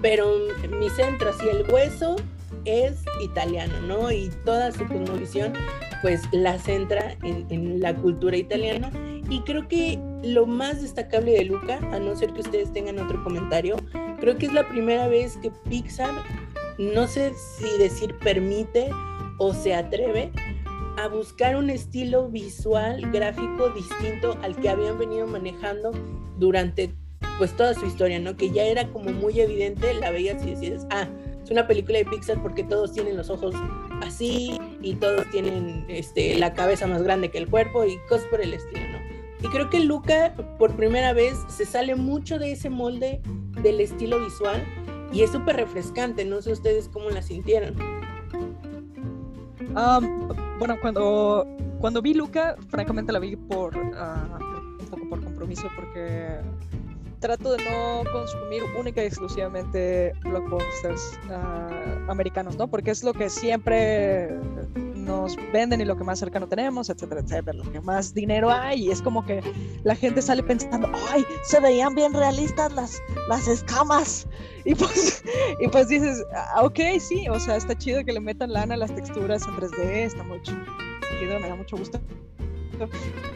pero mi centro, así el hueso, es italiano, ¿no? Y toda su cosmovisión pues la centra en, en la cultura italiana. Y creo que lo más destacable de Luca, a no ser que ustedes tengan otro comentario, creo que es la primera vez que Pixar, no sé si decir permite o se atreve a buscar un estilo visual, gráfico distinto al que habían venido manejando durante pues toda su historia, ¿no? Que ya era como muy evidente, la veías y decías, ah, es una película de Pixar porque todos tienen los ojos así y todos tienen este, la cabeza más grande que el cuerpo y cosas por el estilo, ¿no? Y creo que Luca, por primera vez, se sale mucho de ese molde del estilo visual y es súper refrescante. No sé ustedes cómo la sintieron. Um, bueno, cuando, cuando vi Luca, francamente la vi por uh, un poco por compromiso porque trato de no consumir única y exclusivamente blockbusters uh, americanos, ¿no? Porque es lo que siempre nos venden y lo que más cercano tenemos, etcétera, etcétera, lo que más dinero hay, y es como que la gente sale pensando, ¡ay! Se veían bien realistas las, las escamas, y pues, y pues dices, ah, ok, sí, o sea, está chido que le metan lana a las texturas en tres D, está muy chido, me da mucho gusto,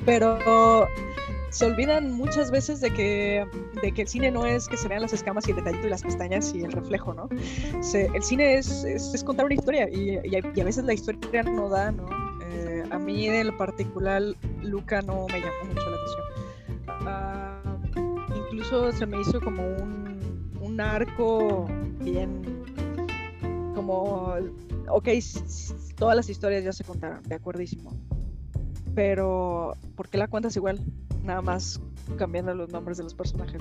pero se olvidan muchas veces de que, de que el cine no es que se vean las escamas y el detallito y las pestañas y el reflejo, ¿no? Se, el cine es, es, es contar una historia y, y, a, y a veces la historia no da, ¿no? Eh, a mí en el particular Luca no me llamó mucho la atención. Uh, incluso se me hizo como un, un arco bien como, ok, todas las historias ya se contaron, de acuerdísimo. Pero ¿por qué la cuentas igual? Nada más cambiando los nombres de los personajes.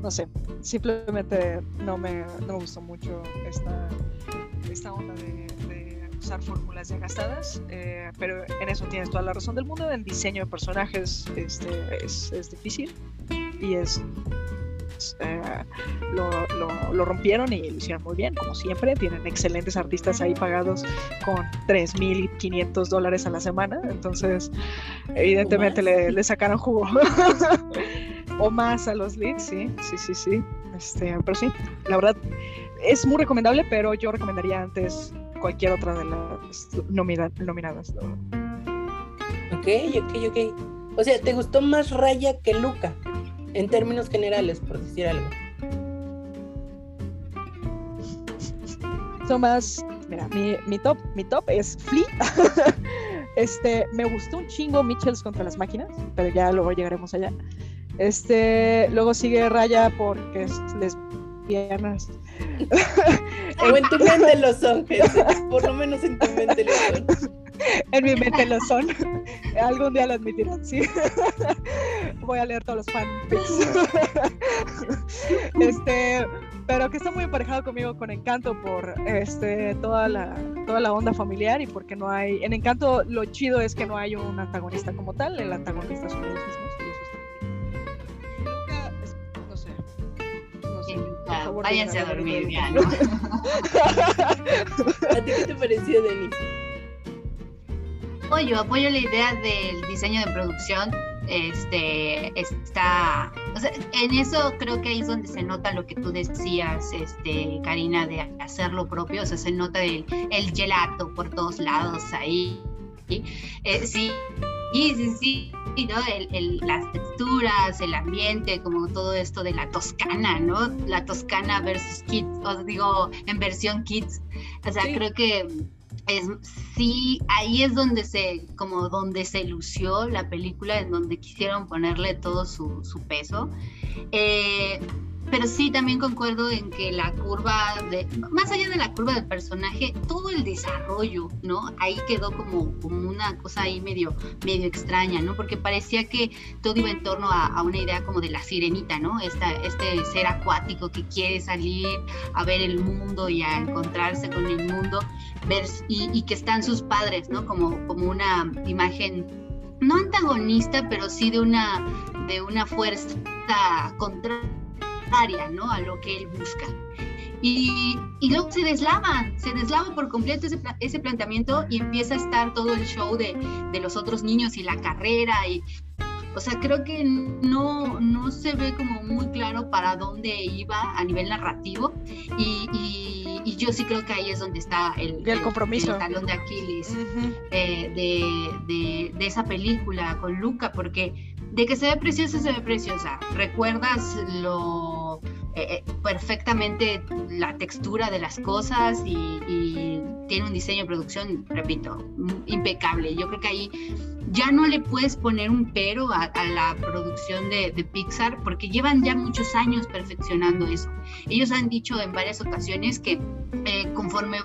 No sé, simplemente no me, no me gustó mucho esta, esta onda de, de usar fórmulas ya gastadas, eh, pero en eso tienes toda la razón del mundo. En diseño de personajes este, es, es difícil y es... Eh, lo, lo, lo rompieron y lo hicieron muy bien, como siempre. Tienen excelentes artistas ahí pagados con tres mil quinientos dólares a la semana, entonces evidentemente le, le sacaron jugo o más a los leads. Sí, sí, sí, sí. Este, pero sí, la verdad es muy recomendable, pero yo recomendaría antes cualquier otra de las nomina- nominadas. Ok, ok, ok. O sea, ¿te gustó más Raya que Luca? En términos generales, por decir algo. Tomás, mira, mi, mi top, mi top es Flee. Este, me gustó un chingo Mitchells contra las máquinas, pero ya luego llegaremos allá. Este, luego sigue Raya porque es lesbianas. O en tu mente lo son, por lo menos en tu mente lo son. En mi mente lo son. Algún día lo admitirán, sí. Voy a leer todos los fanfics. Este, pero que está muy emparejado conmigo con Encanto por este, toda la, toda la onda familiar y porque no hay... En Encanto lo chido es que no hay un antagonista como tal. El antagonista son ellos mismos y eso está bien. Lucas, no sé. No sé. Por favor, váyanse a dormir ya, ¿no? ¿A ti qué te pareció, Denise? Apoyo, apoyo la idea del diseño de producción, este, está, o sea, en eso creo que ahí es donde se nota lo que tú decías, este, Karina, de hacer lo propio, o sea, se nota el, el gelato por todos lados ahí, ¿sí? Eh, sí, sí, sí, sí. ¿No? El, el, las texturas, el ambiente, como todo esto de la Toscana, ¿no? La Toscana versus Kids, os digo, en versión Kids, o sea, sí. Creo que es, sí, ahí es donde se, como donde se lució la película, en donde quisieron ponerle todo su, su peso. Eh, pero sí, también concuerdo en que la curva, de, más allá de la curva del personaje, todo el desarrollo, ¿no? Ahí quedó como, como una cosa ahí medio, medio extraña, ¿no? Porque parecía que todo iba en torno a, a una idea como de la sirenita, ¿no? Esta, este ser acuático que quiere salir a ver el mundo y a encontrarse con el mundo, ver, y, y que están sus padres, ¿no? Como, como una imagen, no antagonista, pero sí de una, de una fuerza contraria, área, ¿no? A lo que él busca. Y, y luego se deslava, se deslava por completo ese, ese planteamiento y empieza a estar todo el show de, de los otros niños y la carrera y, o sea, creo que no, no se ve como muy claro para dónde iba a nivel narrativo y, y, y yo sí creo que ahí es donde está el, el, compromiso. el talón de Aquiles uh-huh. eh, de, de, de esa película con Luca, porque de que se ve preciosa, se ve preciosa. Recuerdas lo eh, perfectamente la textura de las cosas y, y tiene un diseño de producción, repito, impecable. Yo creo que ahí ya no le puedes poner un pero a, a la producción de, de Pixar porque llevan ya muchos años perfeccionando eso. Ellos han dicho en varias ocasiones que eh, conforme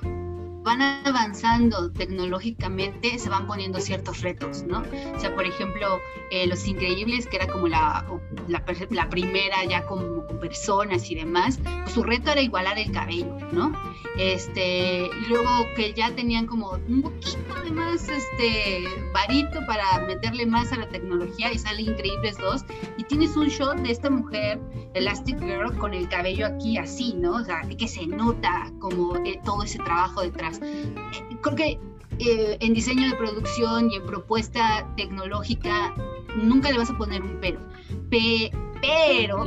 van avanzando tecnológicamente, se van poniendo ciertos retos, ¿no? O sea, por ejemplo, eh, Los Increíbles, que era como la, la, la primera ya como con personas y demás, pues su reto era igualar el cabello, ¿no? Este, y luego que ya tenían como un poquito de más este, varito para meterle más a la tecnología, y sale Increíbles dos, y tienes un shot de esta mujer, Elastic Girl, con el cabello aquí así, ¿no? O sea, que se nota como eh, todo ese trabajo detrás. Creo que eh, en diseño de producción y en propuesta tecnológica nunca le vas a poner un pero. Pe- pero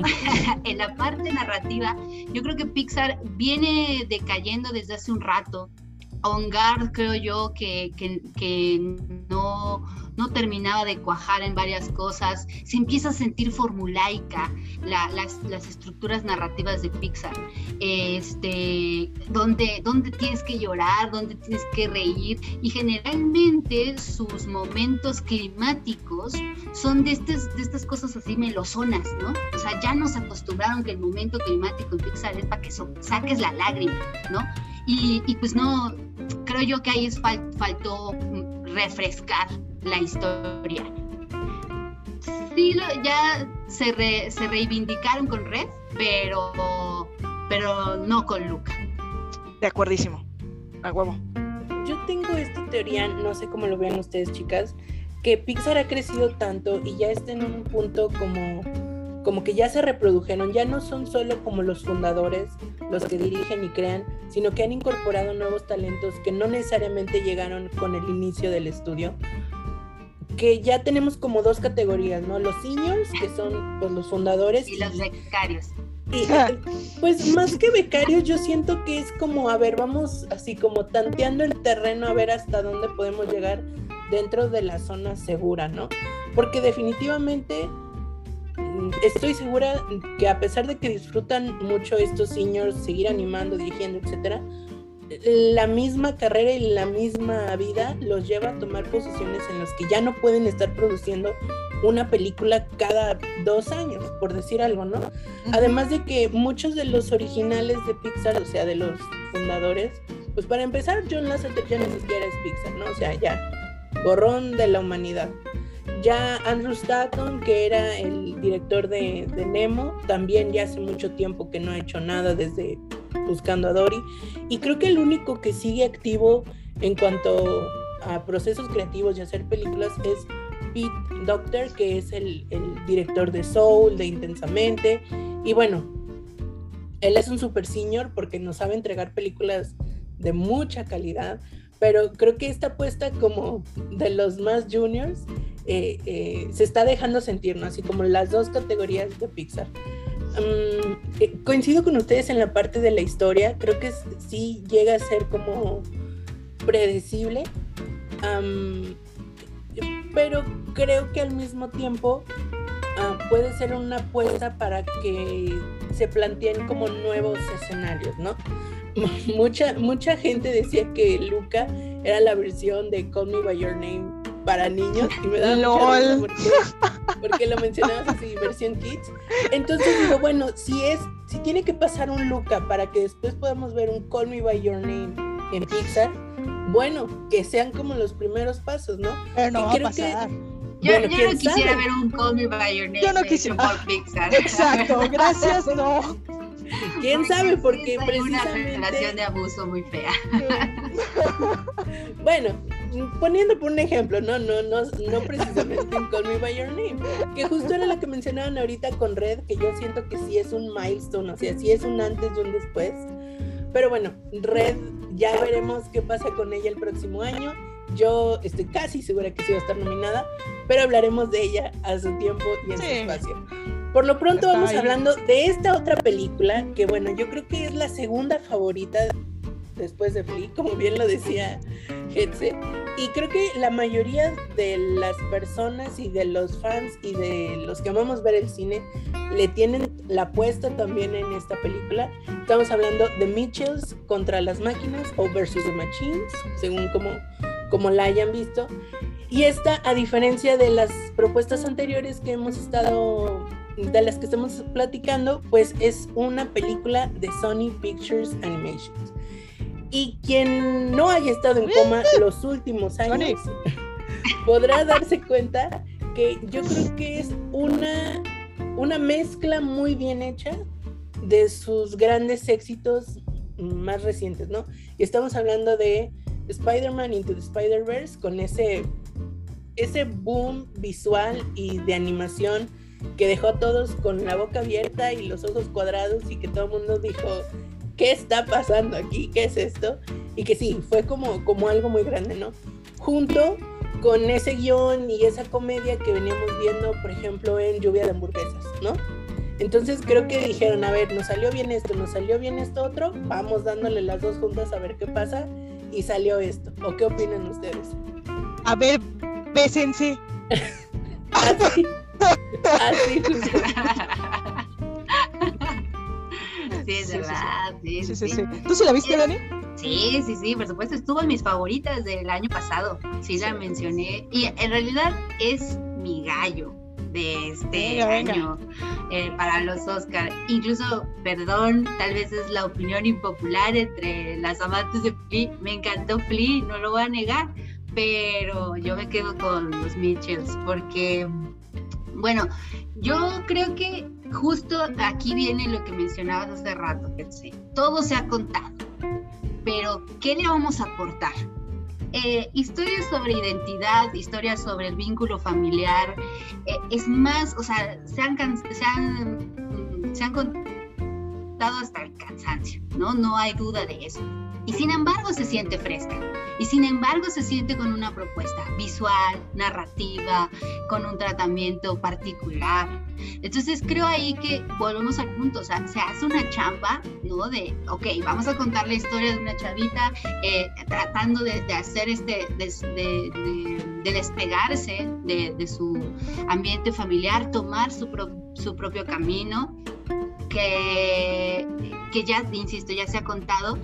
en la parte narrativa, yo creo que Pixar viene decayendo desde hace un rato. On Guard, creo yo, que, que, que no, no terminaba de cuajar en varias cosas. Se empieza a sentir formulaica la, las, las estructuras narrativas de Pixar. Este, donde, donde tienes que llorar, donde tienes que reír. Y generalmente sus momentos climáticos son de, estes, de estas cosas así melosonas, ¿no? O sea, ya nos acostumbraron que el momento climático en Pixar es para que so, saques la lágrima, ¿no? Y, y pues no... Creo yo que ahí es fal- faltó refrescar la historia. Sí, lo, ya se, re, se reivindicaron con Red, pero, pero no con Luca. De acuerdísimo, a huevo. Yo tengo esta teoría, no sé cómo lo vean ustedes, chicas, que Pixar ha crecido tanto y ya está en un punto como... como que ya se reprodujeron, ya no son solo como los fundadores, los que dirigen y crean, sino que han incorporado nuevos talentos que no necesariamente llegaron con el inicio del estudio, que ya tenemos como dos categorías, ¿no? Los seniors, que son pues, los fundadores. Y, y los becarios. Y, pues más que becarios, yo siento que es como, a ver, vamos así como tanteando el terreno, a ver hasta dónde podemos llegar dentro de la zona segura, ¿no? Porque definitivamente... estoy segura que a pesar de que disfrutan mucho estos seniors seguir animando, dirigiendo, etcétera, la misma carrera y la misma vida los lleva a tomar posiciones en las que ya no pueden estar produciendo una película cada dos años, por decir algo, ¿no? Además de que muchos de los originales de Pixar, o sea, de los fundadores, pues para empezar, John Lasseter ya ni siquiera es Pixar, ¿no? O sea, ya, borrón de la humanidad. Ya Andrew Stanton, que era el director de, de Nemo, también ya hace mucho tiempo que no ha hecho nada desde Buscando a Dory. Y creo que el único que sigue activo en cuanto a procesos creativos y hacer películas es Pete Docter, que es el, el director de Soul, de Intensamente. Y bueno, él es un super senior porque nos sabe entregar películas de mucha calidad, pero creo que esta apuesta como de los más juniors Eh, eh, se está dejando sentir, ¿no? Así como las dos categorías de Pixar. Um, eh, coincido con ustedes en la parte de la historia, creo que sí llega a ser como predecible, um, pero creo que al mismo tiempo uh, puede ser una apuesta para que se planteen como nuevos escenarios, ¿no? mucha, mucha gente decía que Luca era la versión de Call Me By Your Name para niños, y me da mucha porque, porque lo mencionabas así, versión kids. Entonces digo, bueno, si es, si tiene que pasar un Luca para que después podamos ver un Call Me By Your Name en Pixar, bueno, que sean como los primeros pasos, ¿no? Pero no va a pasar. Que, yo, bueno, yo no quisiera sabe? ver un Call Me By Your Name. Yo no quisiera. Por ah, Pixar. Exacto, gracias, no. ¿Quién sabe? Porque precisamente... una relación de abuso muy fea. Bueno, poniendo por un ejemplo, no, no, no, no precisamente en Call Me By Your Name, que justo era la que mencionaban ahorita con Red, que yo siento que sí es un milestone, o sea, sí es un antes y un después. Pero bueno, Red, ya veremos qué pasa con ella el próximo año. Yo estoy casi segura que sí va a estar nominada, pero hablaremos de ella a su tiempo y en sí. su espacio. Por lo pronto vamos hablando de esta otra película, que bueno, yo creo que es la segunda favorita después de Flee, como bien lo decía Jetze, y creo que la mayoría de las personas y de los fans y de los que amamos ver el cine le tienen la apuesta también en esta película. Estamos hablando de Mitchells contra las máquinas o versus the machines, según como, como la hayan visto, y esta, a diferencia de las propuestas anteriores que hemos estado... de las que estamos platicando, pues es una película de Sony Pictures Animations. y quien no haya estado en coma los últimos años podrá darse cuenta que yo creo que es una, una mezcla muy bien hecha de sus grandes éxitos más recientes, ¿no? Y estamos hablando de Spider-Man Into the Spider-Verse, con ese, ese boom visual y de animación que dejó a todos con la boca abierta y los ojos cuadrados, y que todo el mundo dijo, ¿qué está pasando aquí? ¿Qué es esto? Y que sí, fue como, como algo muy grande, ¿no? Junto con ese guión y esa comedia que veníamos viendo, por ejemplo, en Lluvia de Hamburguesas, ¿no? Entonces creo que dijeron, a ver, nos salió bien esto, nos salió bien esto otro, vamos dándole las dos juntas a ver qué pasa, y salió esto. ¿O qué opinan ustedes? A ver, bésense. Así, así justo. Sí, es verdad. Sí, sí, sí, sí. ¿Tú sí la viste, Dani? Sí, sí, sí, por supuesto, estuvo en mis favoritas del año pasado. Sí, sí la mencioné. Y en realidad es mi gallo de este venga, año venga. Eh, para los Oscar. Incluso, perdón, tal vez es la opinión impopular entre las amantes de Flee. Me encantó Flee, no lo voy a negar, pero yo me quedo con los Mitchells porque, bueno, yo creo que justo aquí viene lo que mencionabas hace rato, Jetze. Todo se ha contado, pero ¿qué le vamos a aportar? Eh, historias sobre identidad, historias sobre el vínculo familiar, eh, es más, o sea, se han, se han, se han contado hasta el cansancio, ¿no? No hay duda de eso. Y sin embargo se siente fresca, y sin embargo se siente con una propuesta visual, narrativa, con un tratamiento particular. Entonces creo ahí que volvemos al punto, o sea, se hace una chamba, ¿no? De, ok, vamos a contar la historia de una chavita eh, tratando de, de hacer este, de, de, de, de despegarse de, de su ambiente familiar, tomar su, pro, su propio camino, que, que ya, insisto, ya se ha contado.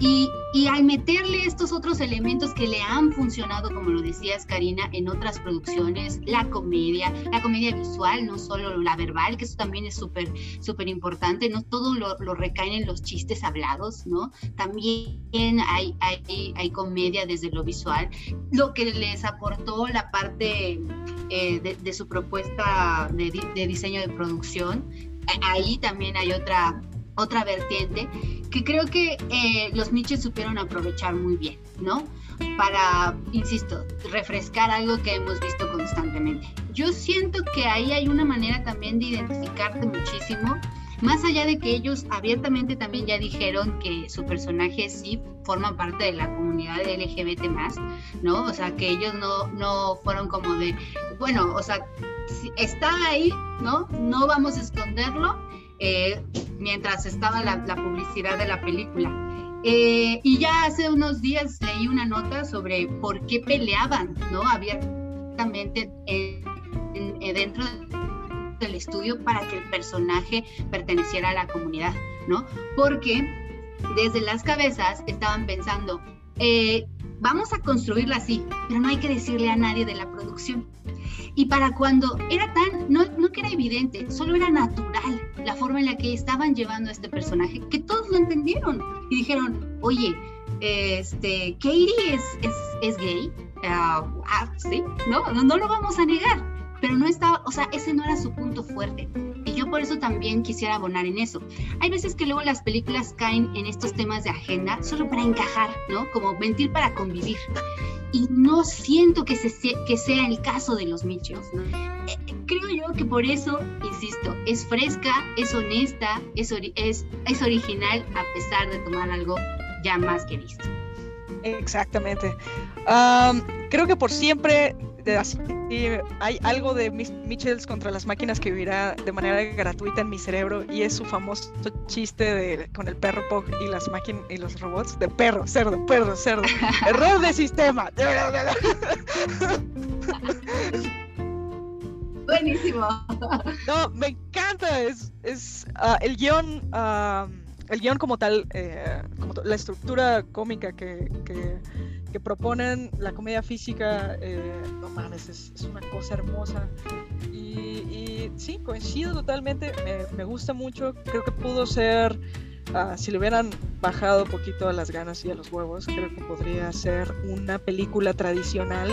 Y, y al meterle estos otros elementos que le han funcionado, como lo decías, Karina, en otras producciones, la comedia, la comedia visual, no solo la verbal, que eso también es súper, súper importante, no todo lo, lo recaen en los chistes hablados, ¿no? También hay, hay, hay comedia desde lo visual, lo que les aportó la parte eh, de, de su propuesta de, de diseño de producción, ahí también hay otra... otra vertiente que creo que eh, los Mitchells supieron aprovechar muy bien, ¿no? Para, insisto, refrescar algo que hemos visto constantemente. Yo siento que ahí hay una manera también de identificarte muchísimo, más allá de que ellos abiertamente también ya dijeron que su personaje sí forma parte de la comunidad L G B T más, ¿no? O sea, que ellos no, no fueron como de, bueno, o sea, está ahí, ¿no? No vamos a esconderlo. Eh, mientras estaba la, la publicidad de la película eh, y ya hace unos días leí una nota sobre por qué peleaban, ¿no? Abiertamente eh, en, eh, dentro del estudio para que el personaje perteneciera a la comunidad, ¿no? Porque desde las cabezas estaban pensando eh, vamos a construirla así, pero no hay que decirle a nadie de la producción. Y para cuando era tan, no, no que era evidente, solo era natural la forma en la que estaban llevando a este personaje, que todos lo entendieron y dijeron, oye, este, Katie es, es, es gay, uh, ah, sí, no, no, no lo vamos a negar, pero no estaba, o sea, ese no era su punto fuerte. Y yo por eso también quisiera abonar en eso. Hay veces que luego las películas caen en estos temas de agenda solo para encajar, ¿no? Como mentir para convivir. Y no siento que, se, que sea el caso de los Mitchells, ¿no? Eh, creo yo que por eso, insisto, es fresca, es honesta, es, ori- es, es original, a pesar de tomar algo ya más que visto. Exactamente. Um, creo que por siempre de, así, hay algo de Mitchells contra las máquinas que vivirá de manera gratuita en mi cerebro, y es su famoso chiste de, con el perro Pog y las máquinas y los robots de perro, cerdo, perro, cerdo. Error de sistema. Buenísimo. No, me encanta. Es, es uh, el guión, uh, el guión como tal, eh, como t- la estructura cómica que, que que proponen, la comedia física, eh, no mames, es, es una cosa hermosa. Y, y sí, coincido totalmente, me, me gusta mucho. Creo que pudo ser uh, si le hubieran bajado un poquito a las ganas y a los huevos, creo que podría ser una película tradicional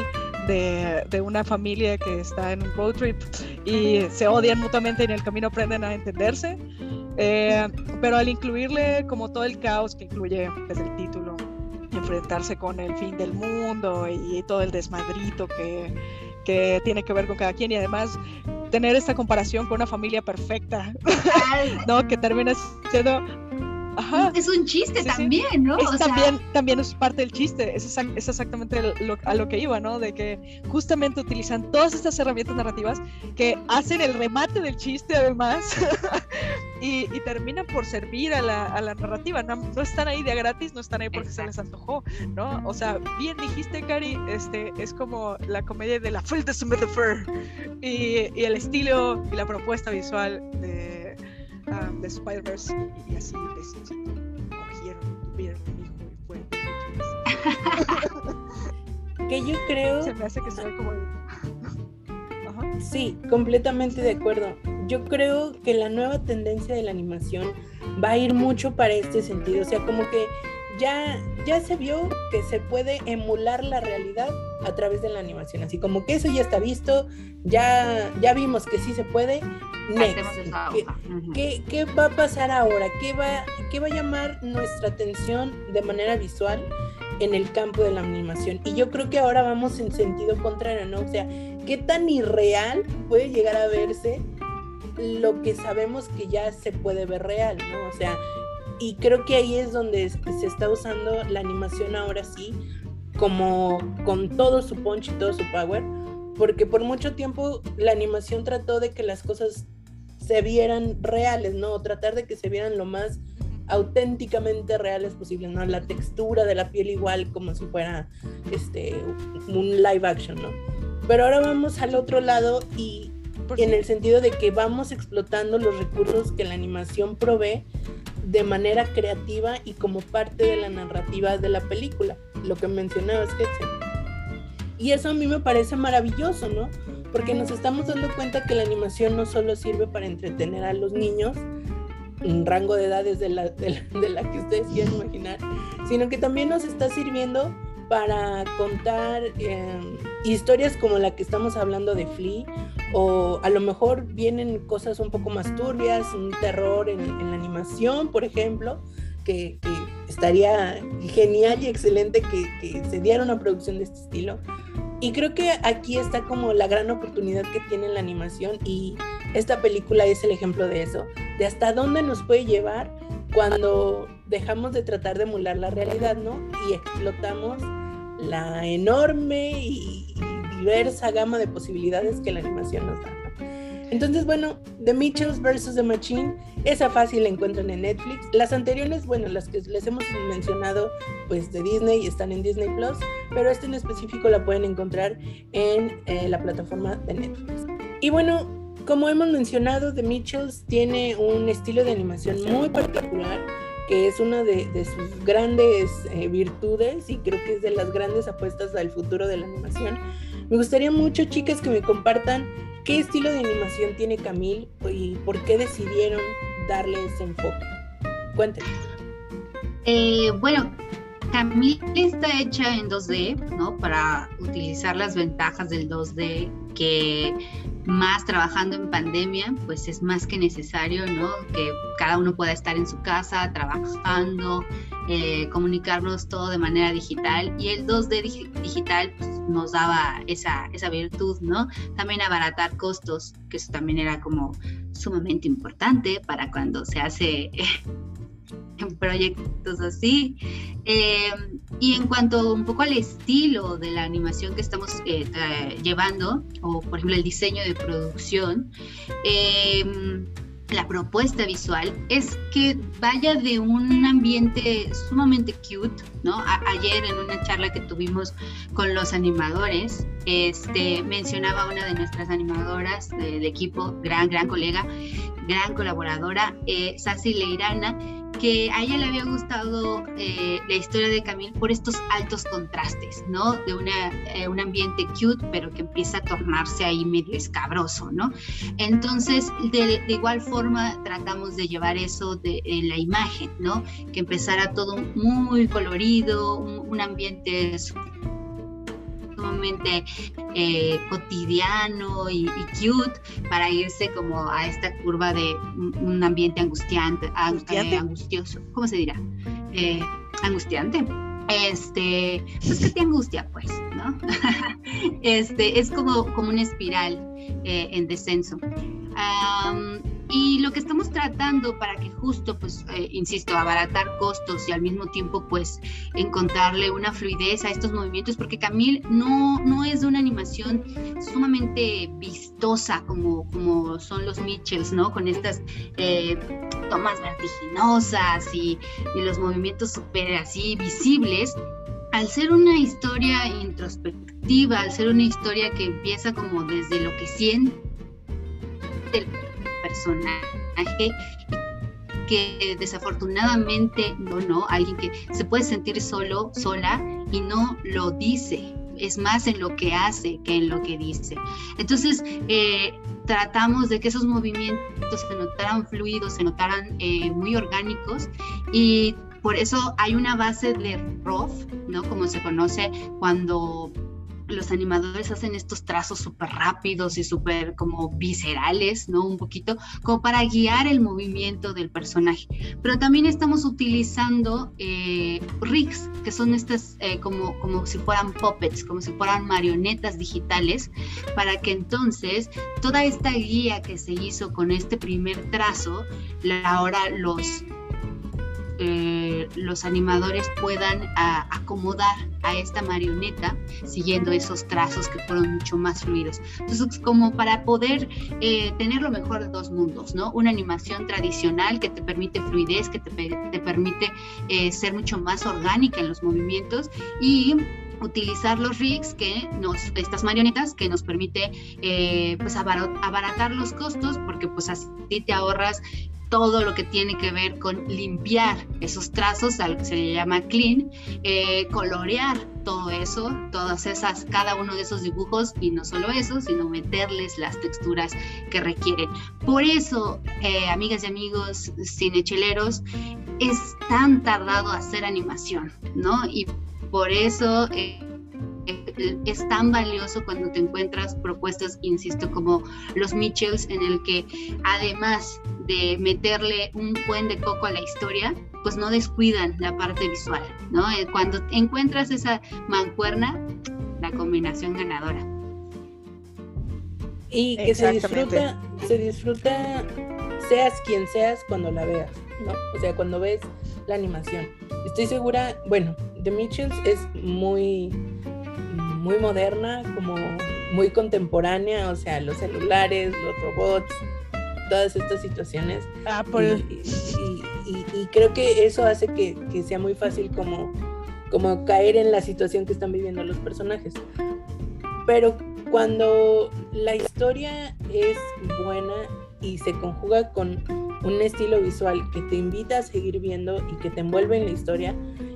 de, de una familia que está en un road trip y se odian mutuamente y en el camino aprenden a entenderse. Eh, pero al incluirle como todo el caos que incluye desde el título, enfrentarse con el fin del mundo y todo el desmadrito que, que tiene que ver con cada quien, y además tener esta comparación con una familia perfecta, ¿no? Que termina siendo... Ajá. Es un chiste, sí, también, sí. ¿No? Es o también, sea... también es parte del chiste, es, exact, es exactamente lo, a lo que iba, ¿no? De que justamente utilizan todas estas herramientas narrativas que hacen el remate del chiste, además, y, y terminan por servir a la, a la narrativa. No, no están ahí de gratis, no están ahí porque exacto. Se les antojó, ¿no? O sea, bien dijiste, Cari, este, es como la comedia de la Full de su Metaphor y, y el estilo y la propuesta visual de Um, de Spider-Verse y, y así les cogieron, tuvieron un hijo y fue que yo creo se me hace que soy como uh-huh. Sí, completamente de acuerdo. Yo creo que la nueva tendencia de la animación va a ir mucho para este sentido, o sea, como que ya, ya se vio que se puede emular la realidad a través de la animación, así como que eso ya está visto, ya, ya vimos que sí se puede. Next, ¿qué, uh-huh. ¿qué, ¿qué va a pasar ahora? ¿Qué va, ¿Qué va a llamar nuestra atención de manera visual en el campo de la animación? Y yo creo que ahora vamos en sentido contrario, ¿no? O sea, ¿qué tan irreal puede llegar a verse lo que sabemos que ya se puede ver real, ¿no? O sea, y creo que ahí es donde se está usando la animación ahora sí, como con todo su punch y todo su power, porque por mucho tiempo la animación trató de que las cosas se vieran reales, ¿no? O tratar de que se vieran lo más auténticamente reales posible, ¿no? La textura de la piel igual, como si fuera este, un live action, ¿no? Pero ahora vamos al otro lado y en el sentido de que vamos explotando los recursos que la animación provee de manera creativa y como parte de la narrativa de la película, lo que mencionabas, Jetze. Y eso a mí me parece maravilloso, ¿no? Porque nos estamos dando cuenta que la animación no solo sirve para entretener a los niños, un rango de edades de la, de la, de la que ustedes quieran imaginar, sino que también nos está sirviendo para contar eh, historias como la que estamos hablando de Flee, o a lo mejor vienen cosas un poco más turbias, un terror en, en la animación, por ejemplo, que... que estaría genial y excelente que, que se diera una producción de este estilo. Y creo que aquí está como la gran oportunidad que tiene la animación, y esta película es el ejemplo de eso, de hasta dónde nos puede llevar cuando dejamos de tratar de emular la realidad, ¿no? Y explotamos la enorme y, y diversa gama de posibilidades que la animación nos da. Entonces, bueno, The Mitchells versus The Machine, esa fácil la encuentran en Netflix. Las anteriores, bueno, las que les hemos mencionado, pues de Disney, están en Disney Plus, pero esta en específico la pueden encontrar en eh, la plataforma de Netflix. Y bueno, como hemos mencionado, The Mitchells tiene un estilo de animación muy particular, que es una de, de sus grandes eh, virtudes, y creo que es de las grandes apuestas al futuro de la animación. Me gustaría mucho, chicas, que me compartan ¿qué estilo de animación tiene Camille y por qué decidieron darle ese enfoque? Cuéntenos. Eh, bueno, Camille está hecha en dos D, ¿no? Para utilizar las ventajas del dos D, que más trabajando en pandemia, pues es más que necesario, ¿no? Que cada uno pueda estar en su casa trabajando, eh, comunicarnos todo de manera digital, y el dos D dig- digital pues, nos daba esa, esa virtud, ¿no? También abaratar costos, que eso también era como sumamente importante para cuando se hace en proyectos así. Eh, y en cuanto un poco al estilo de la animación que estamos eh, tra- llevando, o por ejemplo el diseño de producción, eh, la propuesta visual es que vaya de un ambiente sumamente cute, ¿no? A- ayer en una charla que tuvimos con los animadores, este, mencionaba una de nuestras animadoras del equipo, gran, gran colega, gran colaboradora, eh, Sassi Leirana, que a ella le había gustado eh, la historia de Camille por estos altos contrastes, ¿no? De una, eh, un ambiente cute, pero que empieza a tornarse ahí medio escabroso, ¿no? Entonces, de, de igual forma, tratamos de llevar eso de, de la imagen, ¿no? Que empezara todo muy colorido, un, un ambiente sumamente eh, cotidiano y, y cute, para irse como a esta curva de un ambiente angustiante, angustiante. Eh, angustioso, ¿cómo se dirá? Eh, angustiante. Este, pues que te angustia, pues, ¿no? Este, es como, como una espiral eh, en descenso. Um, y lo que estamos tratando para que justo, pues, eh, insisto, abaratar costos y al mismo tiempo, pues, encontrarle una fluidez a estos movimientos, porque Camille no, no es una animación sumamente vistosa como, como son los Mitchells, ¿no? Con estas eh, tomas vertiginosas y, y los movimientos súper así visibles. Al ser una historia introspectiva, al ser una historia que empieza como desde lo que siente el personaje, que desafortunadamente no, no, alguien que se puede sentir solo, sola, y no lo dice, es más en lo que hace que en lo que dice. Entonces eh, tratamos de que esos movimientos se notaran fluidos, se notaran eh, muy orgánicos, y por eso hay una base de rough, ¿no? Como se conoce cuando los animadores hacen estos trazos súper rápidos y súper como viscerales, ¿no? Un poquito, como para guiar el movimiento del personaje. Pero también estamos utilizando eh, rigs, que son estas eh, como, como si fueran puppets, como si fueran marionetas digitales, para que entonces toda esta guía que se hizo con este primer trazo, la, ahora los... Eh, los animadores puedan a, acomodar a esta marioneta siguiendo esos trazos que fueron mucho más fluidos. Entonces, como para poder eh, tener lo mejor de dos mundos, ¿no? Una animación tradicional que te permite fluidez, que te, te permite eh, ser mucho más orgánica en los movimientos, y utilizar los rigs, que nos, estas marionetas, que nos permite eh, pues abaratar los costos, porque pues así te ahorras todo lo que tiene que ver con limpiar esos trazos, a lo que se le llama clean, eh, colorear todo eso, todas esas, cada uno de esos dibujos, y no solo eso, sino meterles las texturas que requieren. Por eso, eh, amigas y amigos cinecheleros, es tan tardado hacer animación, ¿no? Y por eso eh, es tan valioso cuando te encuentras propuestas, insisto, como los Mitchells, en el que además de meterle un buen de coco a la historia, pues no descuidan la parte visual, ¿no? Cuando encuentras esa mancuerna, la combinación ganadora. Y que se disfruta, se disfruta, seas quien seas cuando la veas, ¿no? O sea, cuando ves la animación. Estoy segura, bueno, The Mitchells es muy... muy moderna, como muy contemporánea, o sea, los celulares, los robots, todas estas situaciones. Apple. Y, y, y, y creo que eso hace que, que sea muy fácil como, como caer en la situación que están viviendo los personajes. Pero cuando la historia es buena y se conjuga con un estilo visual que te invita a seguir viendo y que te envuelve en la historia,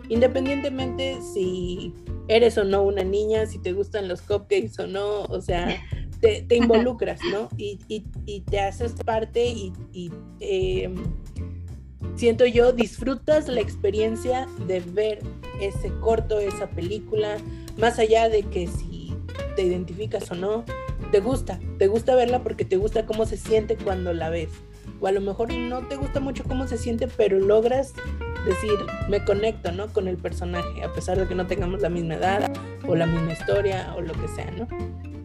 independientemente si eres o no una niña, si te gustan los cupcakes o no, o sea, te, te involucras, ¿no? Y, y, y te haces parte y, y eh, siento yo, disfrutas la experiencia de ver ese corto, esa película, más allá de que si te identificas o no, te gusta, te gusta verla porque te gusta cómo se siente cuando la ves. O a lo mejor no te gusta mucho cómo se siente, pero logras decir, me conecto, ¿no? Con el personaje, a pesar de que no tengamos la misma edad o la misma historia o lo que sea, ¿no?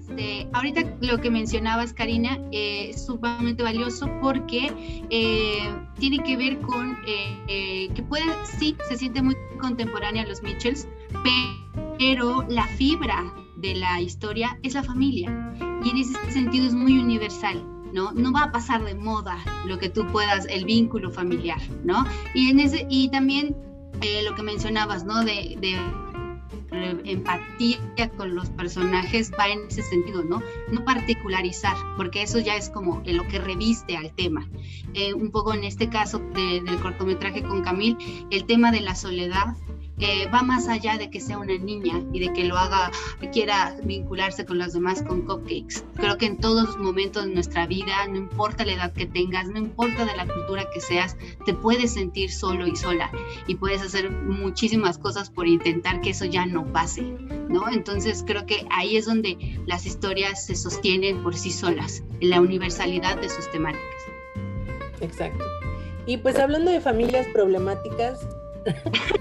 Este, ahorita lo que mencionabas, Karina, eh, es sumamente valioso porque eh, tiene que ver con eh, eh, que puede, sí, se siente muy contemporánea los Mitchells, pero la fibra de la historia es la familia, y en ese sentido es muy universal. No, no va a pasar de moda lo que tú puedas, el vínculo familiar, ¿no? Y, en ese, y también eh, lo que mencionabas, ¿no? De, de empatía con los personajes va en ese sentido, ¿no? No particularizar, porque eso ya es como lo que reviste al tema. Eh, un poco en este caso de, del cortometraje con Camille, el tema de la soledad eh, va más allá de que sea una niña y de que lo haga, quiera vincularse con los demás con cupcakes. Creo que en todos los momentos de nuestra vida, no importa la edad que tengas, no importa de la cultura que seas, te puedes sentir solo y sola y puedes hacer muchísimas cosas por intentar que eso ya no pase, ¿no? Entonces creo que ahí es donde las historias se sostienen por sí solas, en la universalidad de sus temáticas. Exacto. Y pues hablando de familias problemáticas,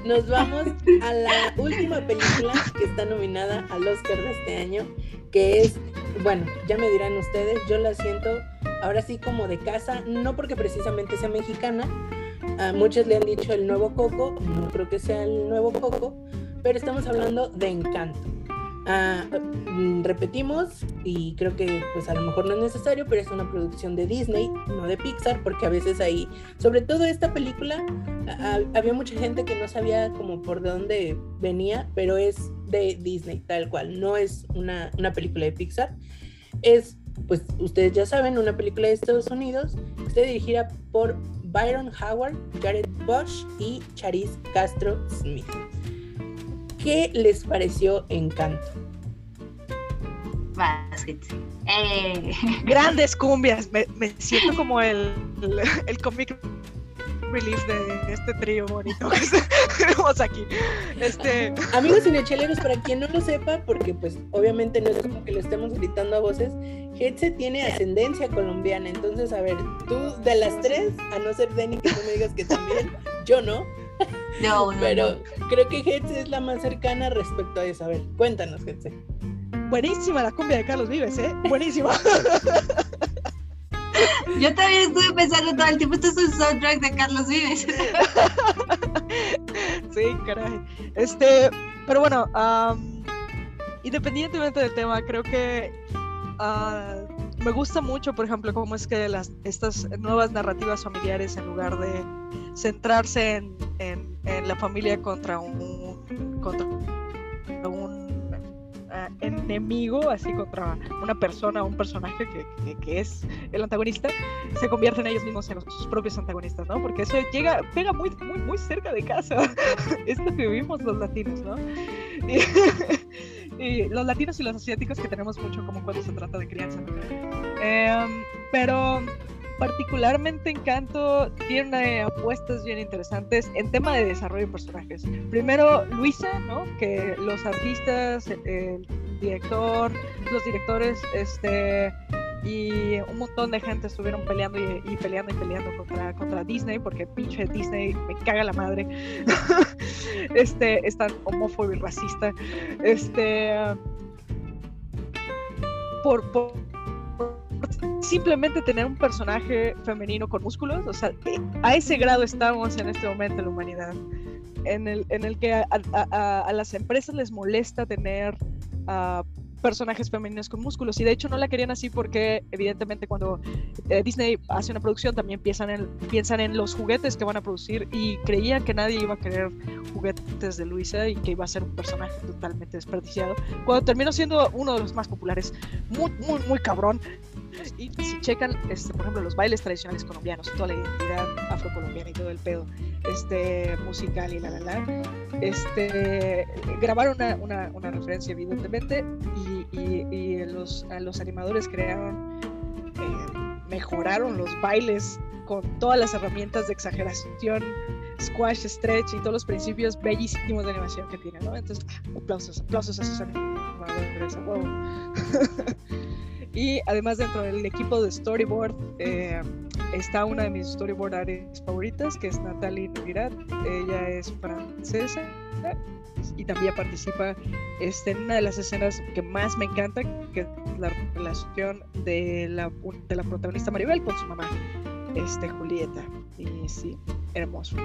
nos vamos a la última película que está nominada al Oscar de este año, que es, bueno, ya me dirán ustedes, yo la siento ahora sí como de casa, no porque precisamente sea mexicana, a muchos le han dicho el nuevo Coco, no creo que sea el nuevo Coco, pero estamos hablando de Encanto. Uh, repetimos, y creo que pues a lo mejor no es necesario, pero es una producción de Disney, no de Pixar, porque a veces ahí, sobre todo esta película, a, a, había mucha gente que no sabía como por dónde venía, pero es de Disney tal cual, no es una, una película de Pixar, es, pues ustedes ya saben, una película de Estados Unidos, que está dirigida por Byron Howard, Jared Bush y Charis Castro Smith. ¿Qué les pareció Encanto? Eh. Grandes cumbias. Me, me siento como el, el, el comic relief de este trío bonito que tenemos aquí. Este... Amigos cinecheleros, para quien no lo sepa, porque pues obviamente no es como que lo estemos gritando a voces, Jetze tiene ascendencia colombiana. Entonces, a ver, tú de las tres, a no ser Denny, que tú me digas que también, yo no. No, no, pero no. Creo que Jetze es la más cercana respecto a eso. A ver, cuéntanos, Jetze. Buenísima la cumbia de Carlos Vives, ¿eh? Buenísima. Yo también estuve pensando todo el tiempo, esto es un soundtrack de Carlos Vives. Sí, caray. Este, pero bueno, um, independientemente del tema, creo que uh, me gusta mucho, por ejemplo, cómo es que las, estas nuevas narrativas familiares, en lugar de centrarse en, en, en la familia contra un, contra un uh, enemigo, así contra una persona, un personaje que, que, que es el antagonista, se convierten ellos mismos en los, sus propios antagonistas, ¿no? Porque eso llega, pega muy, muy, muy cerca de casa. Esto que vivimos los latinos, ¿no? Y, y los latinos y los asiáticos que tenemos mucho como cuando se trata de crianza. Eh, pero... Particularmente Encanto tiene apuestas bien interesantes en tema de desarrollo de personajes. Primero Luisa, ¿no? Que los artistas, el director, los directores, este, y un montón de gente estuvieron peleando y, y peleando y peleando contra, contra Disney, porque pinche Disney me caga la madre. Este, es tan homófobo y racista. Este, por, por simplemente tener un personaje femenino con músculos, o sea, a ese grado estamos en este momento en la humanidad, en el, en el que a, a, a las empresas les molesta tener uh, personajes femeninos con músculos, y de hecho no la querían así porque evidentemente cuando eh, Disney hace una producción también piensan en, piensan en los juguetes que van a producir, y creían que nadie iba a querer juguetes de Luisa y que iba a ser un personaje totalmente desperdiciado, cuando terminó siendo uno de los más populares, muy, muy, muy cabrón. Y si checan, este, por ejemplo, los bailes tradicionales colombianos, toda la identidad afrocolombiana y todo el pedo este, musical y la la la, este, grabaron una, una, una referencia evidentemente, y, y, y los, los animadores crearon, eh, mejoraron los bailes con todas las herramientas de exageración, squash, stretch y todos los principios bellísimos de animación que tienen, ¿no? Entonces, aplausos, aplausos a sus animadores, wow. Y además dentro del equipo de storyboard eh, está una de mis storyboard artists favoritas, que es Nathalie Nubirat. Ella es francesa y también participa este, en una de las escenas que más me encanta, que es la relación de la, de la protagonista Maribel con su mamá, este, Julieta. Y sí, hermoso.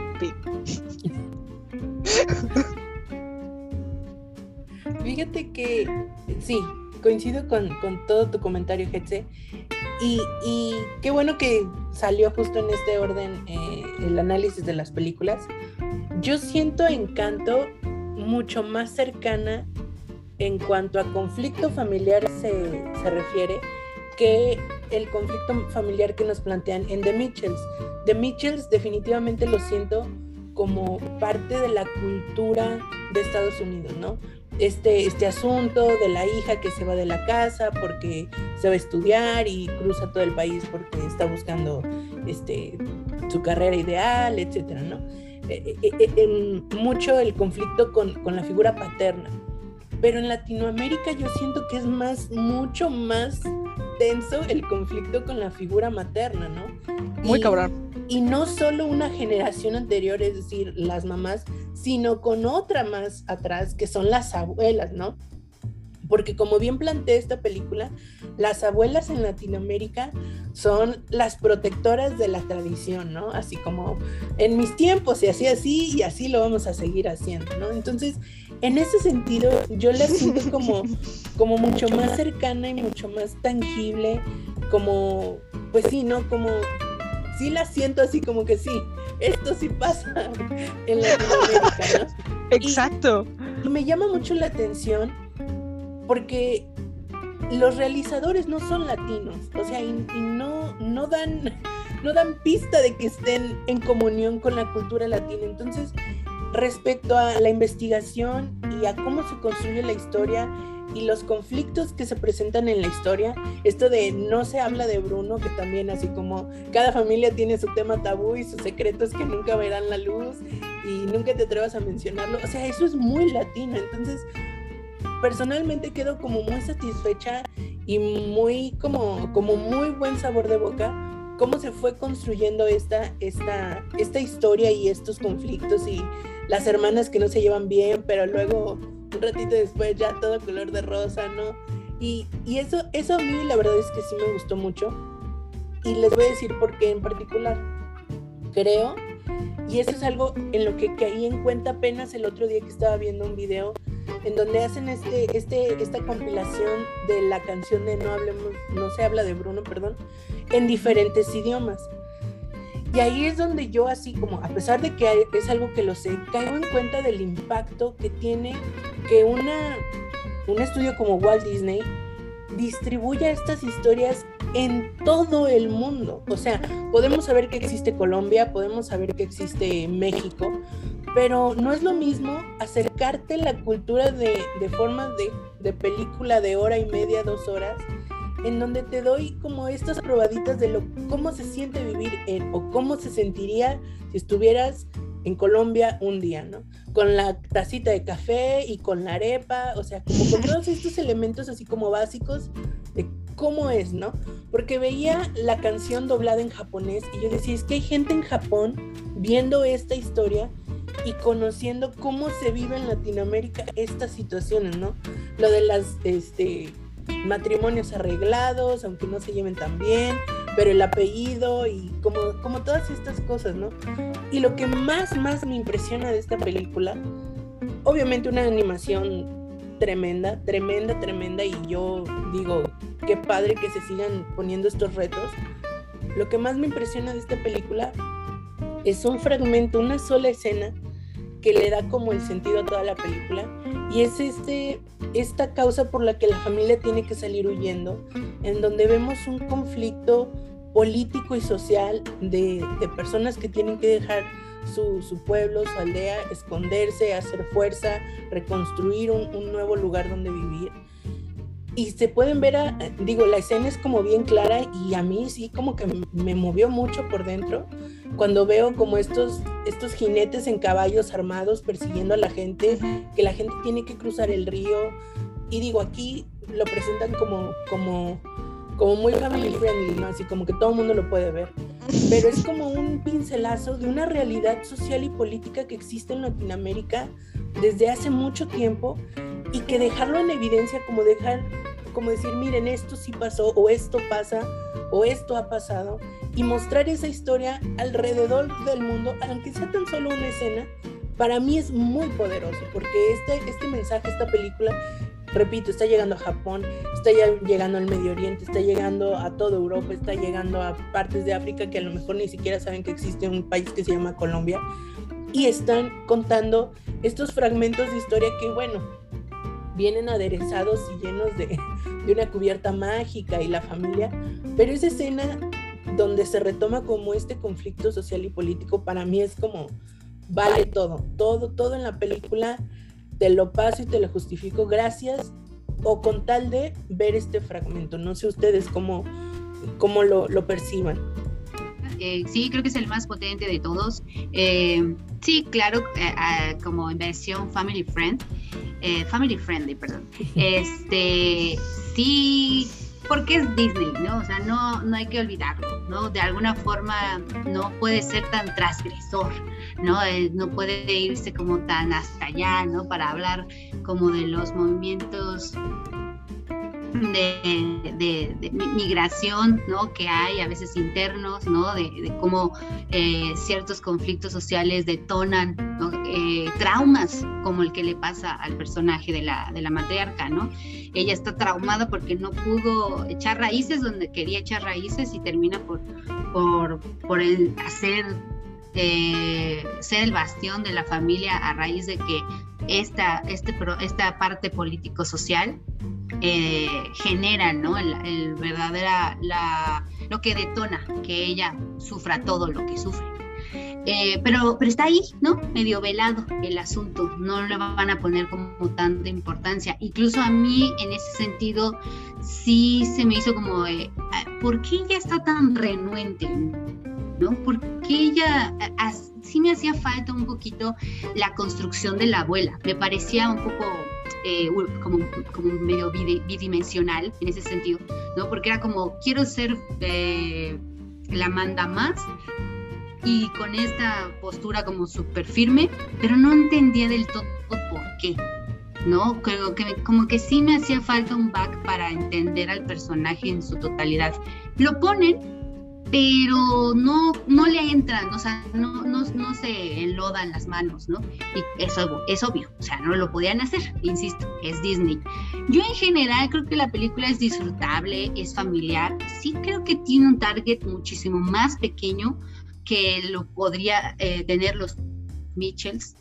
Fíjate que sí, coincido con, con todo tu comentario, Jetze, y, y qué bueno que salió justo en este orden eh, el análisis de las películas. Yo siento Encanto mucho más cercana en cuanto a conflicto familiar se, se refiere que el conflicto familiar que nos plantean en The Mitchells. The Mitchells definitivamente lo siento como parte de la cultura de Estados Unidos, ¿no? Este, este asunto de la hija que se va de la casa porque se va a estudiar y cruza todo el país porque está buscando este, su carrera ideal, etcétera, ¿no? Eh, eh, eh, mucho el conflicto con, con la figura paterna. Pero en Latinoamérica yo siento que es más, mucho más tenso el conflicto con la figura materna, ¿no? Muy y, cabrón. Y no solo una generación anterior, es decir, las mamás, sino con otra más atrás, que son las abuelas, ¿no? Porque como bien plantea esta película, las abuelas en Latinoamérica son las protectoras de la tradición, ¿no? Así como en mis tiempos se hacía así y así lo vamos a seguir haciendo, ¿no? Entonces, en ese sentido, yo la siento como, como mucho más cercana y mucho más tangible, como, pues sí, ¿no? Como, sí la siento así como que sí, esto sí pasa en Latinoamérica, ¿no? Exacto. Y, y me llama mucho la atención porque los realizadores no son latinos, o sea, y, y no, no, dan, no dan pista de que estén en comunión con la cultura latina. Entonces, respecto a la investigación y a cómo se construye la historia y los conflictos que se presentan en la historia, esto de no se habla de Bruno, que también así como cada familia tiene su tema tabú y sus secretos que nunca verán la luz y nunca te atrevas a mencionarlo, o sea, eso es muy latino. Entonces, personalmente quedo como muy satisfecha y muy como, como muy buen sabor de boca cómo se fue construyendo esta, esta, esta historia y estos conflictos y las hermanas que no se llevan bien, pero luego un ratito después ya todo color de rosa, ¿no? Y, y eso, eso a mí la verdad es que sí me gustó mucho y les voy a decir por qué en particular. Creo, y eso es algo en lo que caí en cuenta apenas el otro día que estaba viendo un video en donde hacen este, este, esta compilación de la canción de No hablemos, no se habla de Bruno, perdón, en diferentes idiomas. Y ahí es donde yo así como, a pesar de que es algo que lo sé, caigo en cuenta del impacto que tiene que una, un estudio como Walt Disney distribuya estas historias en todo el mundo. O sea, podemos saber que existe Colombia, podemos saber que existe México, pero no es lo mismo acercarte a la cultura de, de forma de, de película de hora y media, dos horas, en donde te doy como estas probaditas de lo, cómo se siente vivir en, o cómo se sentiría si estuvieras en Colombia un día, ¿no? Con la tacita de café y con la arepa, o sea, como con todos estos elementos así como básicos de cómo es, ¿no? Porque veía la canción doblada en japonés y yo decía, es que hay gente en Japón viendo esta historia y conociendo cómo se vive en Latinoamérica estas situaciones, ¿no? Lo de las, este, matrimonios arreglados, aunque no se lleven tan bien, pero el apellido y como, como todas estas cosas, ¿no? Y lo que más, más me impresiona de esta película, obviamente una animación tremenda, tremenda, tremenda, y yo digo, qué padre que se sigan poniendo estos retos. Lo que más me impresiona de esta película es un fragmento, una sola escena que le da como el sentido a toda la película, y es este, esta causa por la que la familia tiene que salir huyendo, en donde vemos un conflicto político y social de, de personas que tienen que dejar su, su pueblo, su aldea, esconderse, hacer fuerza, reconstruir un, un nuevo lugar donde vivir. Y se pueden ver, a, digo, la escena es como bien clara y a mí sí como que me movió mucho por dentro cuando veo como estos, estos jinetes en caballos armados persiguiendo a la gente, que la gente tiene que cruzar el río. Y digo, aquí lo presentan como, como, como muy family friendly, ¿no? Así como que todo el mundo lo puede ver. Pero es como un pincelazo de una realidad social y política que existe en Latinoamérica desde hace mucho tiempo y que dejarlo en evidencia, como dejar... como decir, miren, esto sí pasó, o esto pasa, o esto ha pasado, y mostrar esa historia alrededor del mundo, aunque sea tan solo una escena, para mí es muy poderoso, porque este, este mensaje, esta película, repito, está llegando a Japón, está llegando al Medio Oriente, está llegando a toda Europa, está llegando a partes de África que a lo mejor ni siquiera saben que existe un país que se llama Colombia, y están contando estos fragmentos de historia que, bueno, vienen aderezados y llenos de, de una cubierta mágica y la familia, pero esa escena donde se retoma como este conflicto social y político, para mí es como, vale todo, todo, todo en la película, te lo paso y te lo justifico, gracias, o con tal de ver este fragmento. No sé ustedes cómo, cómo lo, lo perciban. Eh, sí, creo que es el más potente de todos. Eh, sí, claro, eh, eh, como en versión family friend, eh, family friendly, perdón. Este, sí, porque es Disney, ¿no? O sea, no, no hay que olvidarlo, ¿no? De alguna forma no puede ser tan transgresor, ¿no? Eh, no puede irse como tan hasta allá, ¿no? Para hablar como de los movimientos De, de, de migración, ¿no? Que hay a veces internos, ¿no? De, de cómo eh, ciertos conflictos sociales detonan, ¿no? eh, traumas como el que le pasa al personaje de la, de la matriarca, ¿no? Ella está traumada porque no pudo echar raíces donde quería echar raíces y termina por, por, por el hacer eh, ser el bastión de la familia a raíz de que esta, este, esta parte político-social eh, genera, ¿no? el, el verdadera, la, lo que detona que ella sufra todo lo que sufre. Eh, pero, pero está ahí, ¿no? Medio velado el asunto, no le van a poner como tanta importancia. Incluso a mí, en ese sentido, sí se me hizo como, eh, ¿por qué ella está tan renuente? ¿No? Porque ella as, sí me hacía falta un poquito la construcción de la abuela, me parecía un poco eh, como, como medio bidimensional en ese sentido, ¿no? Porque era como, quiero ser eh, la manda más y con esta postura como súper firme, pero no entendía del todo por qué, ¿no? Creo que como que sí me hacía falta un back para entender al personaje en su totalidad. Lo ponen, pero no, no le entran, o sea, no, no, no se enlodan las manos, ¿no? Y eso es obvio, o sea, no lo podían hacer, insisto, es Disney. Yo en general creo que la película es disfrutable, es familiar, sí creo que tiene un target muchísimo más pequeño que lo podría eh, tener los Mitchells,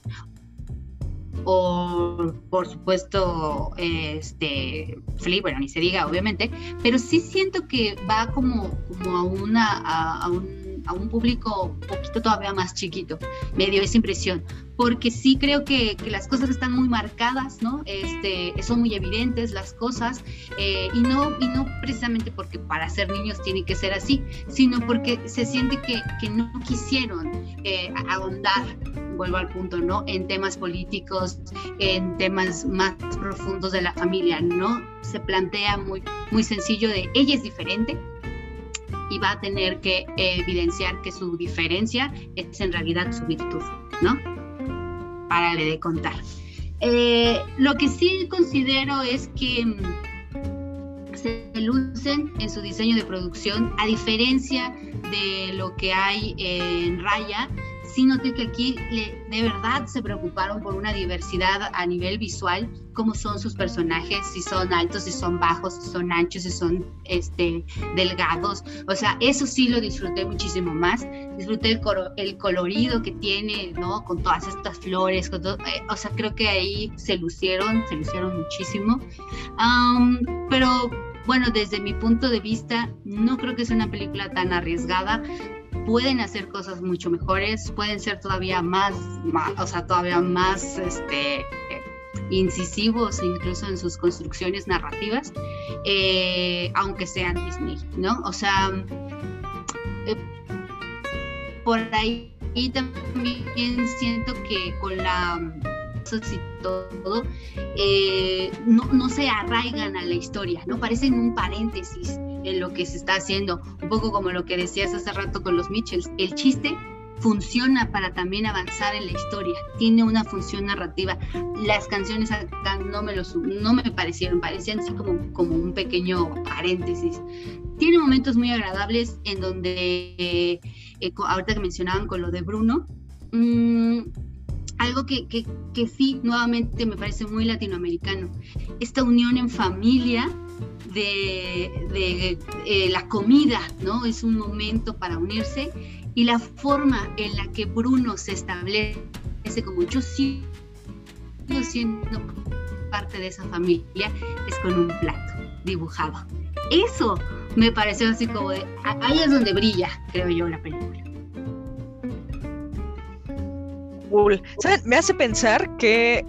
o por supuesto este Flee, bueno, ni se diga obviamente, pero sí siento que va como, como a una a, a, un, a un público un poquito todavía más chiquito, me dio esa impresión, porque sí creo que, que las cosas están muy marcadas, ¿no? Este, son muy evidentes las cosas, eh, y, no, y no precisamente porque para ser niños tiene que ser así, sino porque se siente que, que no quisieron eh, ahondar, vuelvo al punto, ¿no? En temas políticos, en temas más profundos de la familia, ¿no? Se plantea muy, muy sencillo de ella es diferente y va a tener que evidenciar que su diferencia es en realidad su virtud, ¿no? Para le de contar. Eh, lo que sí considero es que se lucen en su diseño de producción, a diferencia de lo que hay en Raya. Sí noté que aquí le, de verdad se preocuparon por una diversidad a nivel visual, cómo son sus personajes, si son altos, si son bajos, si son anchos, si son este, delgados. O sea, eso sí lo disfruté muchísimo más. Disfruté el, coro, el colorido que tiene, ¿no? Con todas estas flores, con todo, eh, o sea, creo que ahí se lucieron, se lucieron muchísimo. Um, pero bueno, desde mi punto de vista, no creo que sea una película tan arriesgada. Pueden hacer cosas mucho mejores, pueden ser todavía más, más o sea, todavía más este, incisivos incluso en sus construcciones narrativas, eh, aunque sean Disney, ¿no? O sea, eh, por ahí y también siento que con la... y todo, eh, no, no se arraigan a la historia, ¿no? Parecen un paréntesis en lo que se está haciendo, un poco como lo que decías hace rato con los Mitchells, el chiste funciona para también avanzar en la historia, tiene una función narrativa. Las canciones acá no me, los, no me parecieron, parecían así como, como un pequeño paréntesis. Tiene momentos muy agradables en donde, eh, eh, ahorita que mencionaban con lo de Bruno, mmm, algo que, que, que sí, nuevamente me parece muy latinoamericano, esta unión en familia de, de eh, la comida, ¿no? Es un momento para unirse, y la forma en la que Bruno se establece como yo sigo siendo parte de esa familia es con un plato dibujado. Eso me pareció así como de, ahí es donde brilla, creo yo, la película. Cool. ¿Saben? Me hace pensar que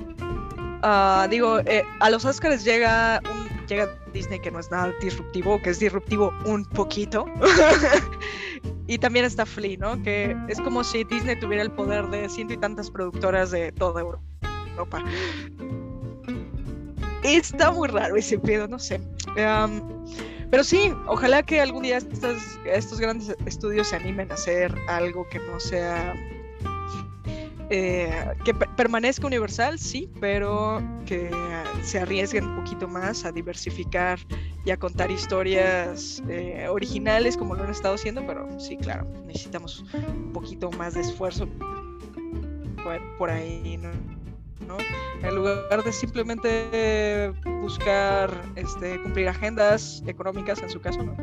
uh, digo, eh, a los Oscars llega un, llega Disney, que no es nada disruptivo, que es disruptivo un poquito. Y también está Flee, ¿no? Que es como si Disney tuviera el poder de ciento y tantas productoras de toda Europa. Está muy raro ese pedo, no sé. Um, pero sí, ojalá que algún día estos, estos grandes estudios se animen a hacer algo que no sea... Eh, que per- permanezca universal, sí, pero que se arriesguen un poquito más a diversificar y a contar historias eh, originales como lo han estado haciendo, pero sí, claro, necesitamos un poquito más de esfuerzo por, por ahí, ¿no? ¿no? En lugar de simplemente buscar este, cumplir agendas económicas, en su caso, ¿no?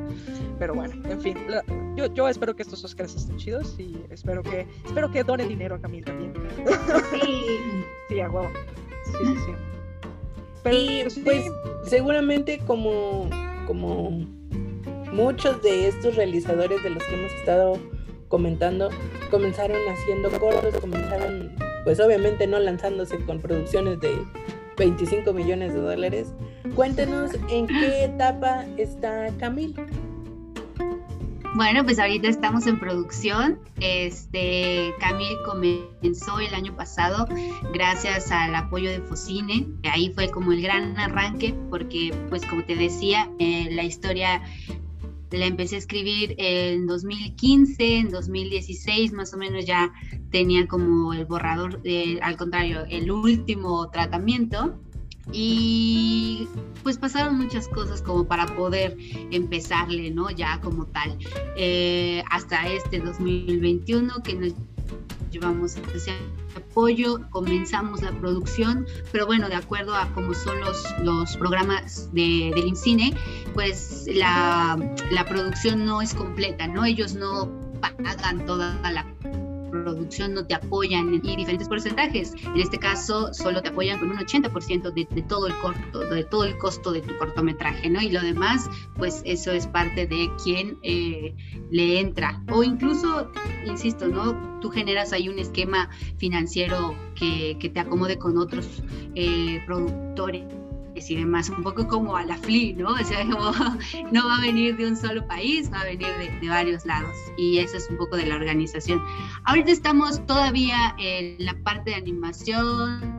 Pero bueno, en fin, la, yo, yo espero que estos Oscars estén chidos y espero que espero que donen dinero a Camille también. Sí, sí, a huevo. Sí, sí, sí. Pero, y pues, pues seguramente como, como muchos de estos realizadores de los que hemos estado comentando, comenzaron haciendo cortos, comenzaron... pues obviamente no lanzándose con producciones de veinticinco millones de dólares. Cuéntenos en qué etapa está Camille. Bueno, pues ahorita estamos en producción. Este, Camille comenzó el año pasado gracias al apoyo de Focine. Ahí fue como el gran arranque porque, pues como te decía, eh, la historia... la empecé a escribir en dos mil quince, en dos mil dieciséis más o menos ya tenía como el borrador, eh, al contrario, el último tratamiento, y pues pasaron muchas cosas como para poder empezarle, ¿no? Ya como tal, eh, hasta este dos mil veintiuno que nos llevamos ese apoyo, comenzamos la producción, pero bueno, de acuerdo a cómo son los, los programas de, del IMCINE, pues la, la producción no es completa, ¿no? Ellos no pagan toda la producción, no te apoyan, y diferentes porcentajes. En este caso, solo te apoyan con un ochenta por ciento de, de todo el corto, de todo el costo de tu cortometraje, ¿no? Y lo demás, pues eso es parte de quien eh, le entra. O incluso, insisto, ¿no? Tú generas ahí un esquema financiero que, que te acomode con otros eh, productores y demás, un poco como a la Flee, ¿no? O sea, como, no va a venir de un solo país, va a venir de, de varios lados, y eso es un poco de la organización. Ahorita estamos todavía en la parte de animación,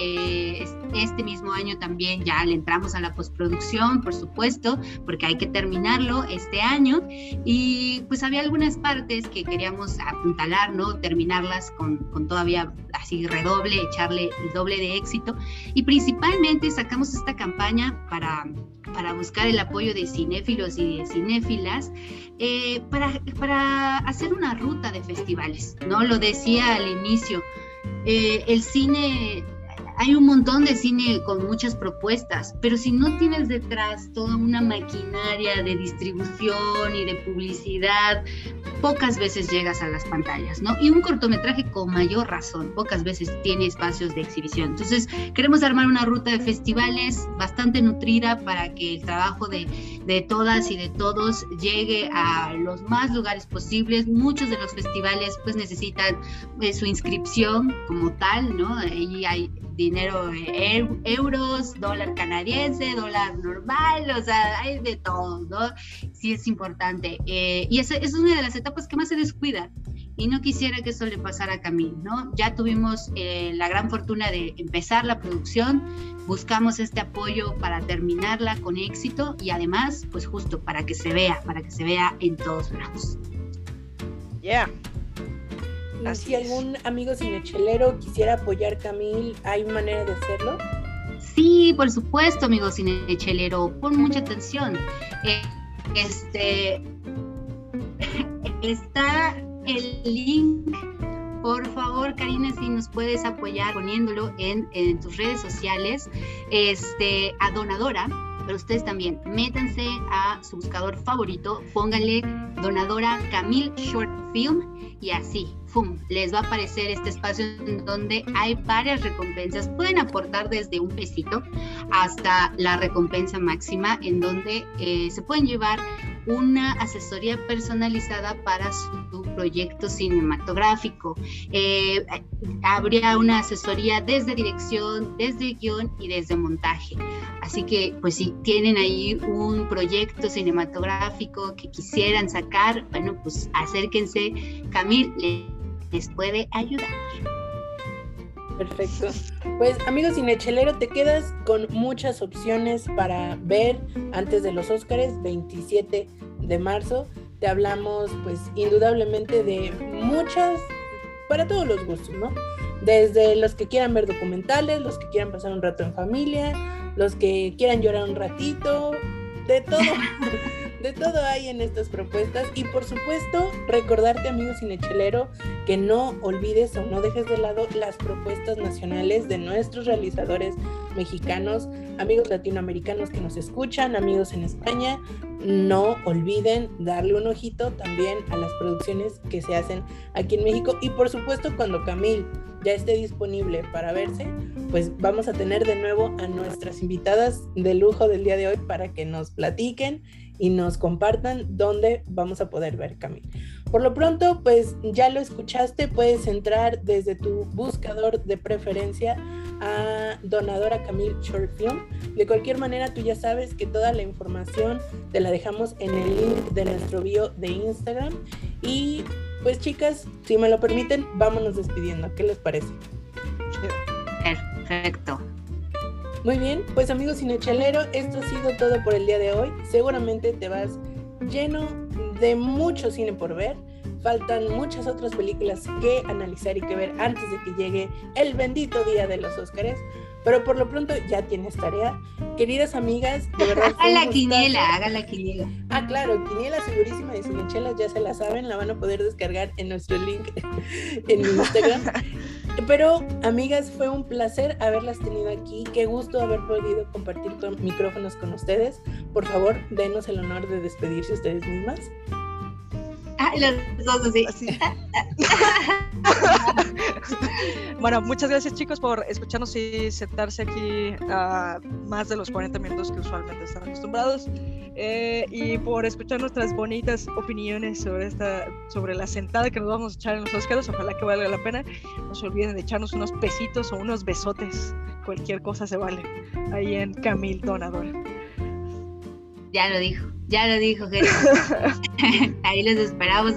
eh, este mismo año también ya le entramos a la postproducción, por supuesto, porque hay que terminarlo este año, y pues había algunas partes que queríamos apuntalar, ¿no? Terminarlas con, con todavía... así redoble, echarle el doble de éxito, y principalmente sacamos esta campaña para, para buscar el apoyo de cinéfilos y de cinéfilas, eh, para, para hacer una ruta de festivales, ¿no? Lo decía al inicio, eh, el cine, hay un montón de cine con muchas propuestas, pero si no tienes detrás toda una maquinaria de distribución y de publicidad, pocas veces llegas a las pantallas, ¿no? Y un cortometraje con mayor razón, pocas veces tiene espacios de exhibición. Entonces, queremos armar una ruta de festivales bastante nutrida para que el trabajo de, de todas y de todos llegue a los más lugares posibles. Muchos de los festivales, pues, necesitan eh, su inscripción como tal, ¿no? Ahí hay dinero, eh, euros, dólar canadiense, dólar normal, o sea, hay de todo, ¿no? Sí es importante. Eh, y esa es una de las etapas pues que más se descuida, y no quisiera que eso le pasara a Camille, ¿no? Ya tuvimos eh, la gran fortuna de empezar la producción, buscamos este apoyo para terminarla con éxito, y además, pues justo para que se vea, para que se vea en todos lados. Yeah. Así si es. Algún amigo cinechelero quisiera apoyar a Camille, ¿hay manera de hacerlo? Sí, por supuesto, amigo cinechelero, pon mucha atención. Eh, este... Está el link, por favor, Karina, si nos puedes apoyar poniéndolo en, en tus redes sociales, este, a Donadora, pero ustedes también, métanse a su buscador favorito, pónganle donadora Camille Short Film y así, ¡fum!, les va a aparecer este espacio en donde hay varias recompensas. Pueden aportar desde un pesito hasta la recompensa máxima, en donde eh, se pueden llevar una asesoría personalizada para su proyecto cinematográfico. Eh, habría una asesoría desde dirección, desde guión y desde montaje. Así que, pues, si tienen ahí un proyecto cinematográfico que quisieran sacar, bueno, pues acérquense. Camille les puede ayudar. Perfecto. Pues, amigos cinechelero, te quedas con muchas opciones para ver antes de los Óscares, veintisiete de marzo. Te hablamos, pues, indudablemente de muchas, para todos los gustos, ¿no? Desde los que quieran ver documentales, los que quieran pasar un rato en familia, los que quieran llorar un ratito, de todo. De todo hay en estas propuestas. Y por supuesto, recordarte, amigo cinechelero, que no olvides o no dejes de lado las propuestas nacionales de nuestros realizadores mexicanos, amigos latinoamericanos que nos escuchan, amigos en España. No olviden darle un ojito también a las producciones que se hacen aquí en México. Y por supuesto, cuando Camille ya esté disponible para verse, pues vamos a tener de nuevo a nuestras invitadas de lujo del día de hoy para que nos platiquen y nos compartan dónde vamos a poder ver Camille. Por lo pronto, pues ya lo escuchaste, puedes entrar desde tu buscador de preferencia a donadora Camille Short Film. De cualquier manera, tú ya sabes que toda la información te la dejamos en el link de nuestro bio de Instagram. Y pues, chicas, si me lo permiten, vámonos despidiendo. ¿Qué les parece? Perfecto. Muy bien, pues, amigos cinechelero, esto ha sido todo por el día de hoy. Seguramente te vas lleno de mucho cine por ver. Faltan muchas otras películas que analizar y que ver antes de que llegue el bendito día de los Óscares. Pero por lo pronto ya tienes tarea. Queridas amigas, de verdad... Haga la quiniela, haga la quiniela. Ah, claro, quiniela segurísima de Cinechelas, ya se la saben, la van a poder descargar en nuestro link en Instagram. Pero, amigas, fue un placer haberlas tenido aquí. Qué gusto haber podido compartir con micrófonos con ustedes. Por favor, denos el honor de despedirse ustedes mismas. Ah, los dos así. Sí. Bueno, muchas gracias, chicos, por escucharnos y sentarse aquí uh, más de los cuarenta minutos que usualmente están acostumbrados, eh, y por escuchar nuestras bonitas opiniones sobre esta, sobre la sentada que nos vamos a echar en los Óscares. Ojalá que valga la pena. No se olviden de echarnos unos besitos o unos besotes. Cualquier cosa se vale. Ahí en Camille Donadora. Ya lo dijo, ya lo dijo, gente. Ahí los esperamos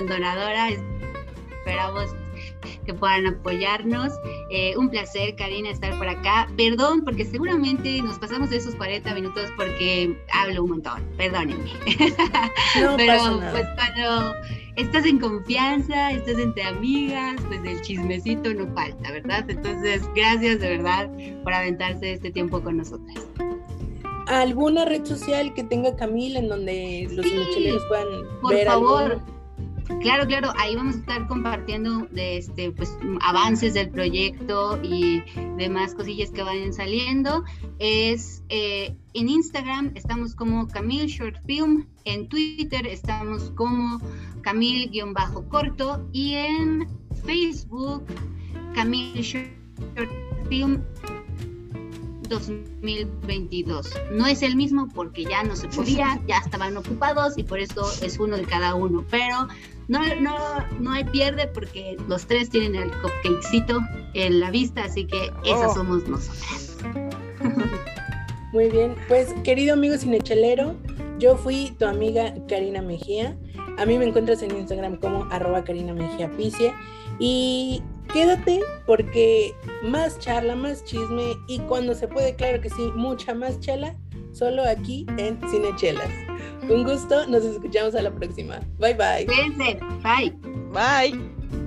en Donadora, esperamos que puedan apoyarnos. Eh, un placer, Karina, estar por acá. Perdón, porque seguramente nos pasamos de esos cuarenta minutos porque hablo un montón, perdónenme. No, pero pasa nada. Pues cuando estás en confianza, estás entre amigas, pues el chismecito no falta, ¿verdad? Entonces, gracias de verdad por aventarse este tiempo con nosotras. ¿Alguna red social que tenga Camille en donde los cinecheleros sí, puedan por ver favor algo? Claro, claro, ahí vamos a estar compartiendo de este, pues, avances del proyecto y demás cosillas que vayan saliendo. Es eh, en Instagram estamos como Camille Short Film, en Twitter estamos como Camille-corto y en Facebook Camille Short Film dos mil veintidós. No es el mismo porque ya no se podía, ya estaban ocupados y por eso es uno de cada uno, pero no, no, no hay pierde porque los tres tienen el cupcakecito en la vista, así que esas oh. somos nosotras. Muy bien, pues, querido amigo cinechelero, yo fui tu amiga Karina Mejía. A mí me encuentras en Instagram como arroba Karina Mejía Picie y quédate porque más charla, más chisme y cuando se puede, claro que sí, mucha más chela, solo aquí en Cinechelas. Un gusto, nos escuchamos a la próxima. Bye, bye. Bye. Bye.